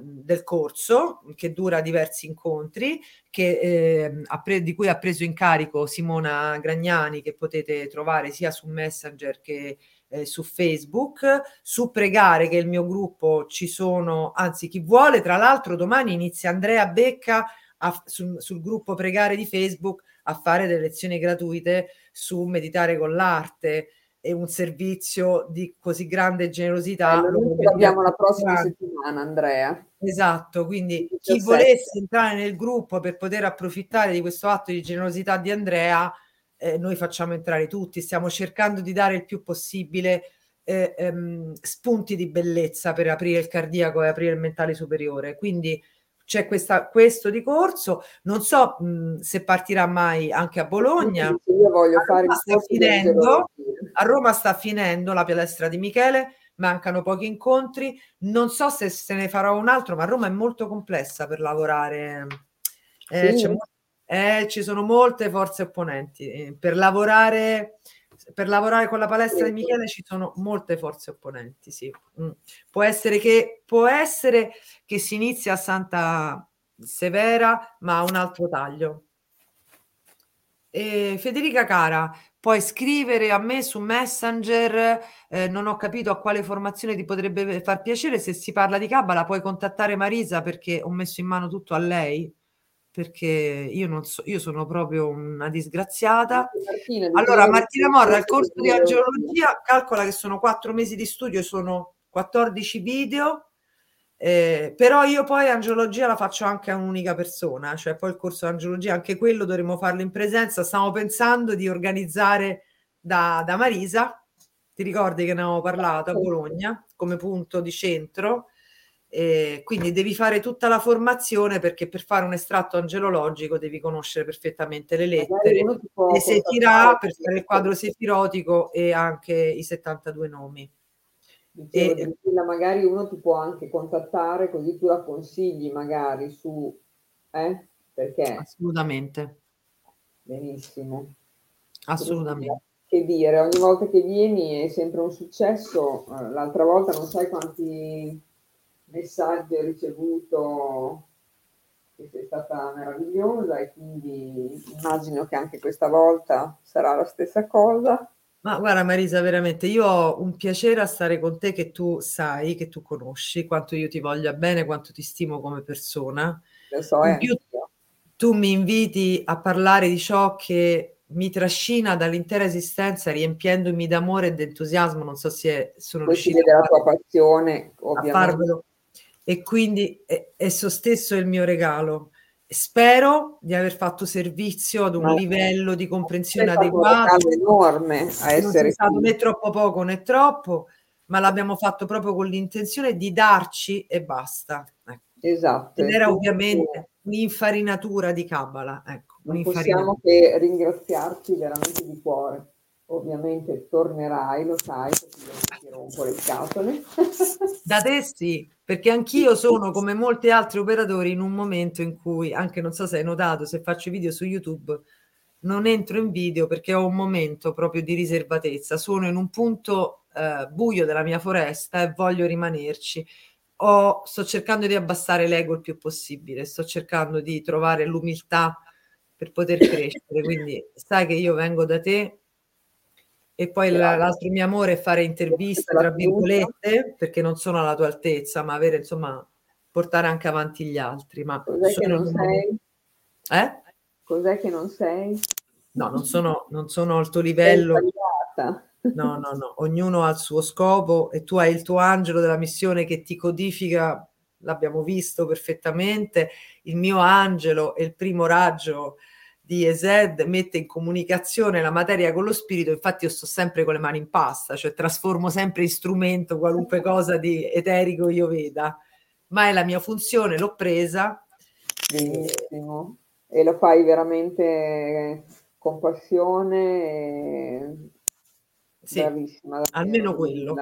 del corso, che dura diversi incontri, di cui ha preso in carico Simona Gragnani, che potete trovare sia su Messenger che su Facebook. Su Pregare, che è il mio gruppo, ci sono, anzi, chi vuole, tra l'altro domani inizia Andrea Becca sul gruppo Pregare di Facebook a fare delle lezioni gratuite su meditare con l'arte, e un servizio di così grande generosità lo abbiamo la prossima settimana, Andrea. Esatto, quindi chi volesse entrare nel gruppo per poter approfittare di questo atto di generosità di Andrea, noi facciamo entrare tutti, stiamo cercando di dare il più possibile spunti di bellezza per aprire il cardiaco e aprire il mentale superiore. Quindi c'è questo di corso, non so se partirà mai anche a Bologna. Io voglio fare a Roma sta finendo la palestra di Michele, mancano pochi incontri, non so se ne farò un altro, ma Roma è molto complessa per lavorare, sì. Ci sono molte forze opponenti per lavorare con la palestra di Michele, ci sono molte forze opponenti, sì. Può essere che si inizia a Santa Severa, ma ha un altro taglio. Federica cara, puoi scrivere a me su Messenger, non ho capito a quale formazione ti potrebbe far piacere. Se si parla di Kabbalah puoi contattare Marisa, perché ho messo in mano tutto a lei, perché io non so, io sono proprio una disgraziata. Allora, Martina Morra, il corso di angeologia, calcola che sono 4 mesi di studio, sono 14 video, però io poi angeologia la faccio anche a un'unica persona, cioè poi il corso di angeologia, anche quello dovremmo farlo in presenza, stiamo pensando di organizzare da Marisa, ti ricordi che ne avevo parlato, a Bologna, come punto di centro. Quindi devi fare tutta la formazione, perché per fare un estratto angelologico devi conoscere perfettamente le lettere, le sefirah, per fare il quadro sefirotico, e anche i 72 nomi. Magari uno ti può anche contattare, così tu la consigli magari su... perché assolutamente. Benissimo. Assolutamente. Che dire, ogni volta che vieni è sempre un successo. L'altra volta non sai quanti messaggi ho ricevuto, che sei stata meravigliosa, e quindi immagino che anche questa volta sarà la stessa cosa. Ma guarda Marisa, veramente io ho un piacere a stare con te, che tu sai, che tu conosci, quanto io ti voglia bene, quanto ti stimo come persona. Lo so, tu mi inviti a parlare di ciò che mi trascina dall'intera esistenza, riempiendomi d'amore e d'entusiasmo. Non so se sono riuscita a farlo. Poi si vede la tua passione, ovviamente. E quindi è esso stesso il mio regalo. Spero di aver fatto servizio ad un livello di comprensione adeguato. È enorme a essere stato né troppo poco né troppo, ma l'abbiamo fatto proprio con l'intenzione di darci e basta. Ecco. Esatto. Ed era ovviamente un'infarinatura di Kabbalah, ecco. Non possiamo che ringraziarti veramente di cuore. Ovviamente tornerai, lo sai, perché ti rompo le scatole. Da te sì, perché anch'io sono come molti altri operatori in un momento in cui, anche non so se hai notato, se faccio video su YouTube non entro in video perché ho un momento proprio di riservatezza, sono in un punto buio della mia foresta e voglio rimanerci. Sto cercando di abbassare l'ego il più possibile, sto cercando di trovare l'umiltà per poter crescere, quindi sai che io vengo da te. E poi l'altro mio amore è fare interviste tra virgolette, perché non sono alla tua altezza, ma avere, insomma, portare anche avanti gli altri. Ma cos'è che non sei? Eh? Cos'è che non sei? No, non sono al tuo livello. No, ognuno ha il suo scopo e tu hai il tuo angelo della missione che ti codifica, l'abbiamo visto perfettamente. Il mio angelo è il primo raggio di Ezed, mette in comunicazione la materia con lo spirito, infatti io sto sempre con le mani in pasta, cioè trasformo sempre in strumento qualunque cosa di eterico io veda, ma è la mia funzione, l'ho presa. Benissimo, e lo fai veramente con passione. Sì, bravissima, almeno quello.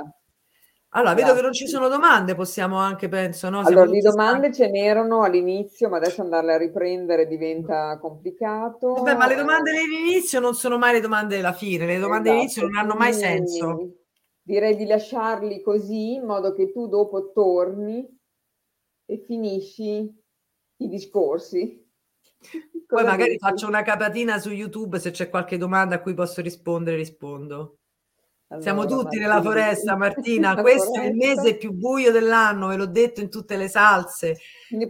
Allora, vedo che non ci sono domande, possiamo anche, penso, no? Allora, le domande ce n'erano all'inizio, ma adesso andarle a riprendere diventa complicato. Vabbè, ma le domande dell'inizio non sono mai le domande della fine, le domande dell'inizio non hanno mai senso. Direi di lasciarli così, in modo che tu dopo torni e finisci i discorsi. Poi magari faccio una capatina su YouTube, se c'è qualche domanda a cui posso rispondere, rispondo. Allora, siamo tutti Martina, nella foresta, Martina. Questo è il mese più buio dell'anno, ve l'ho detto in tutte le salse.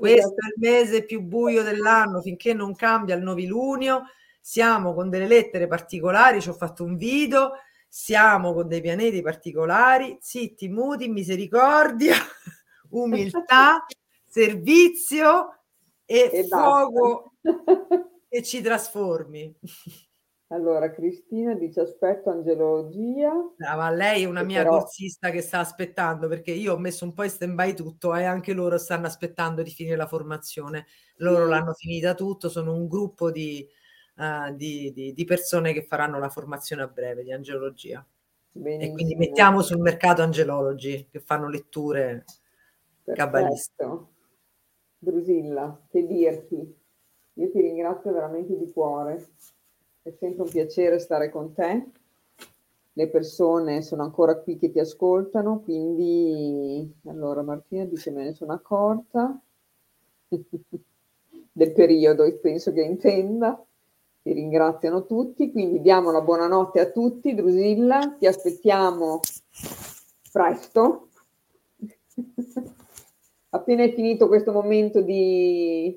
Questo è il mese più buio dell'anno, finché non cambia il novilunio. Siamo con delle lettere particolari, ci ho fatto un video. Siamo con dei pianeti particolari. Zitti, muti, misericordia, umiltà, servizio e fuoco e ci trasformi. Allora, Cristina dice aspetto angelologia. Ma lei è una mia corsista che sta aspettando, perché io ho messo un po' in stand-by tutto e anche loro stanno aspettando di finire la formazione. Loro l'hanno finita tutto, sono un gruppo di persone che faranno la formazione a breve di angelologia. Benissimo. E quindi mettiamo sul mercato angelologi che fanno letture cabalistiche. Drusilla, che dirti? Io ti ringrazio veramente di cuore. È sempre un piacere stare con te, le persone sono ancora qui che ti ascoltano, quindi allora Martina dice me ne sono accorta del periodo, penso che intenda, ti ringraziano tutti, quindi diamo la buonanotte a tutti. Drusilla, ti aspettiamo presto, appena è finito questo momento di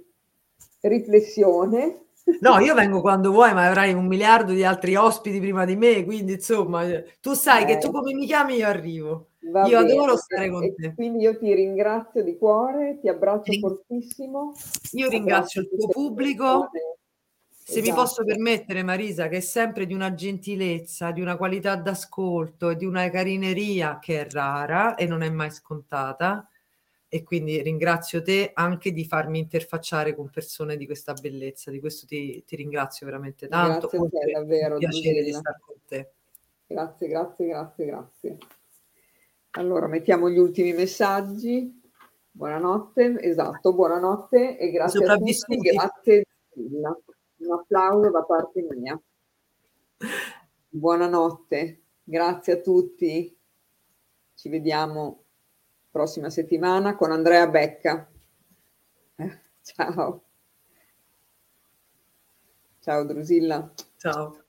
riflessione. No, io vengo quando vuoi, ma avrai un miliardo di altri ospiti prima di me, quindi insomma, tu sai che tu come mi chiami io arrivo. Va io bene, adoro stare con te. Quindi io ti ringrazio di cuore, ti abbraccio fortissimo. Io ringrazio il tuo pubblico. Se mi posso permettere, Marisa, che è sempre di una gentilezza, di una qualità d'ascolto e di una carineria che è rara e non è mai scontata. E quindi ringrazio te anche di farmi interfacciare con persone di questa bellezza, di questo ti ringrazio veramente tanto. Grazie a te, davvero, un piacere di stare con te. Grazie. Allora, mettiamo gli ultimi messaggi. Buonanotte, buonanotte e grazie a tutti, grazie Drusilla. Un applauso da parte mia. Buonanotte, grazie a tutti. Ci vediamo prossima settimana con Andrea Becca. Ciao. Ciao Drusilla. Ciao.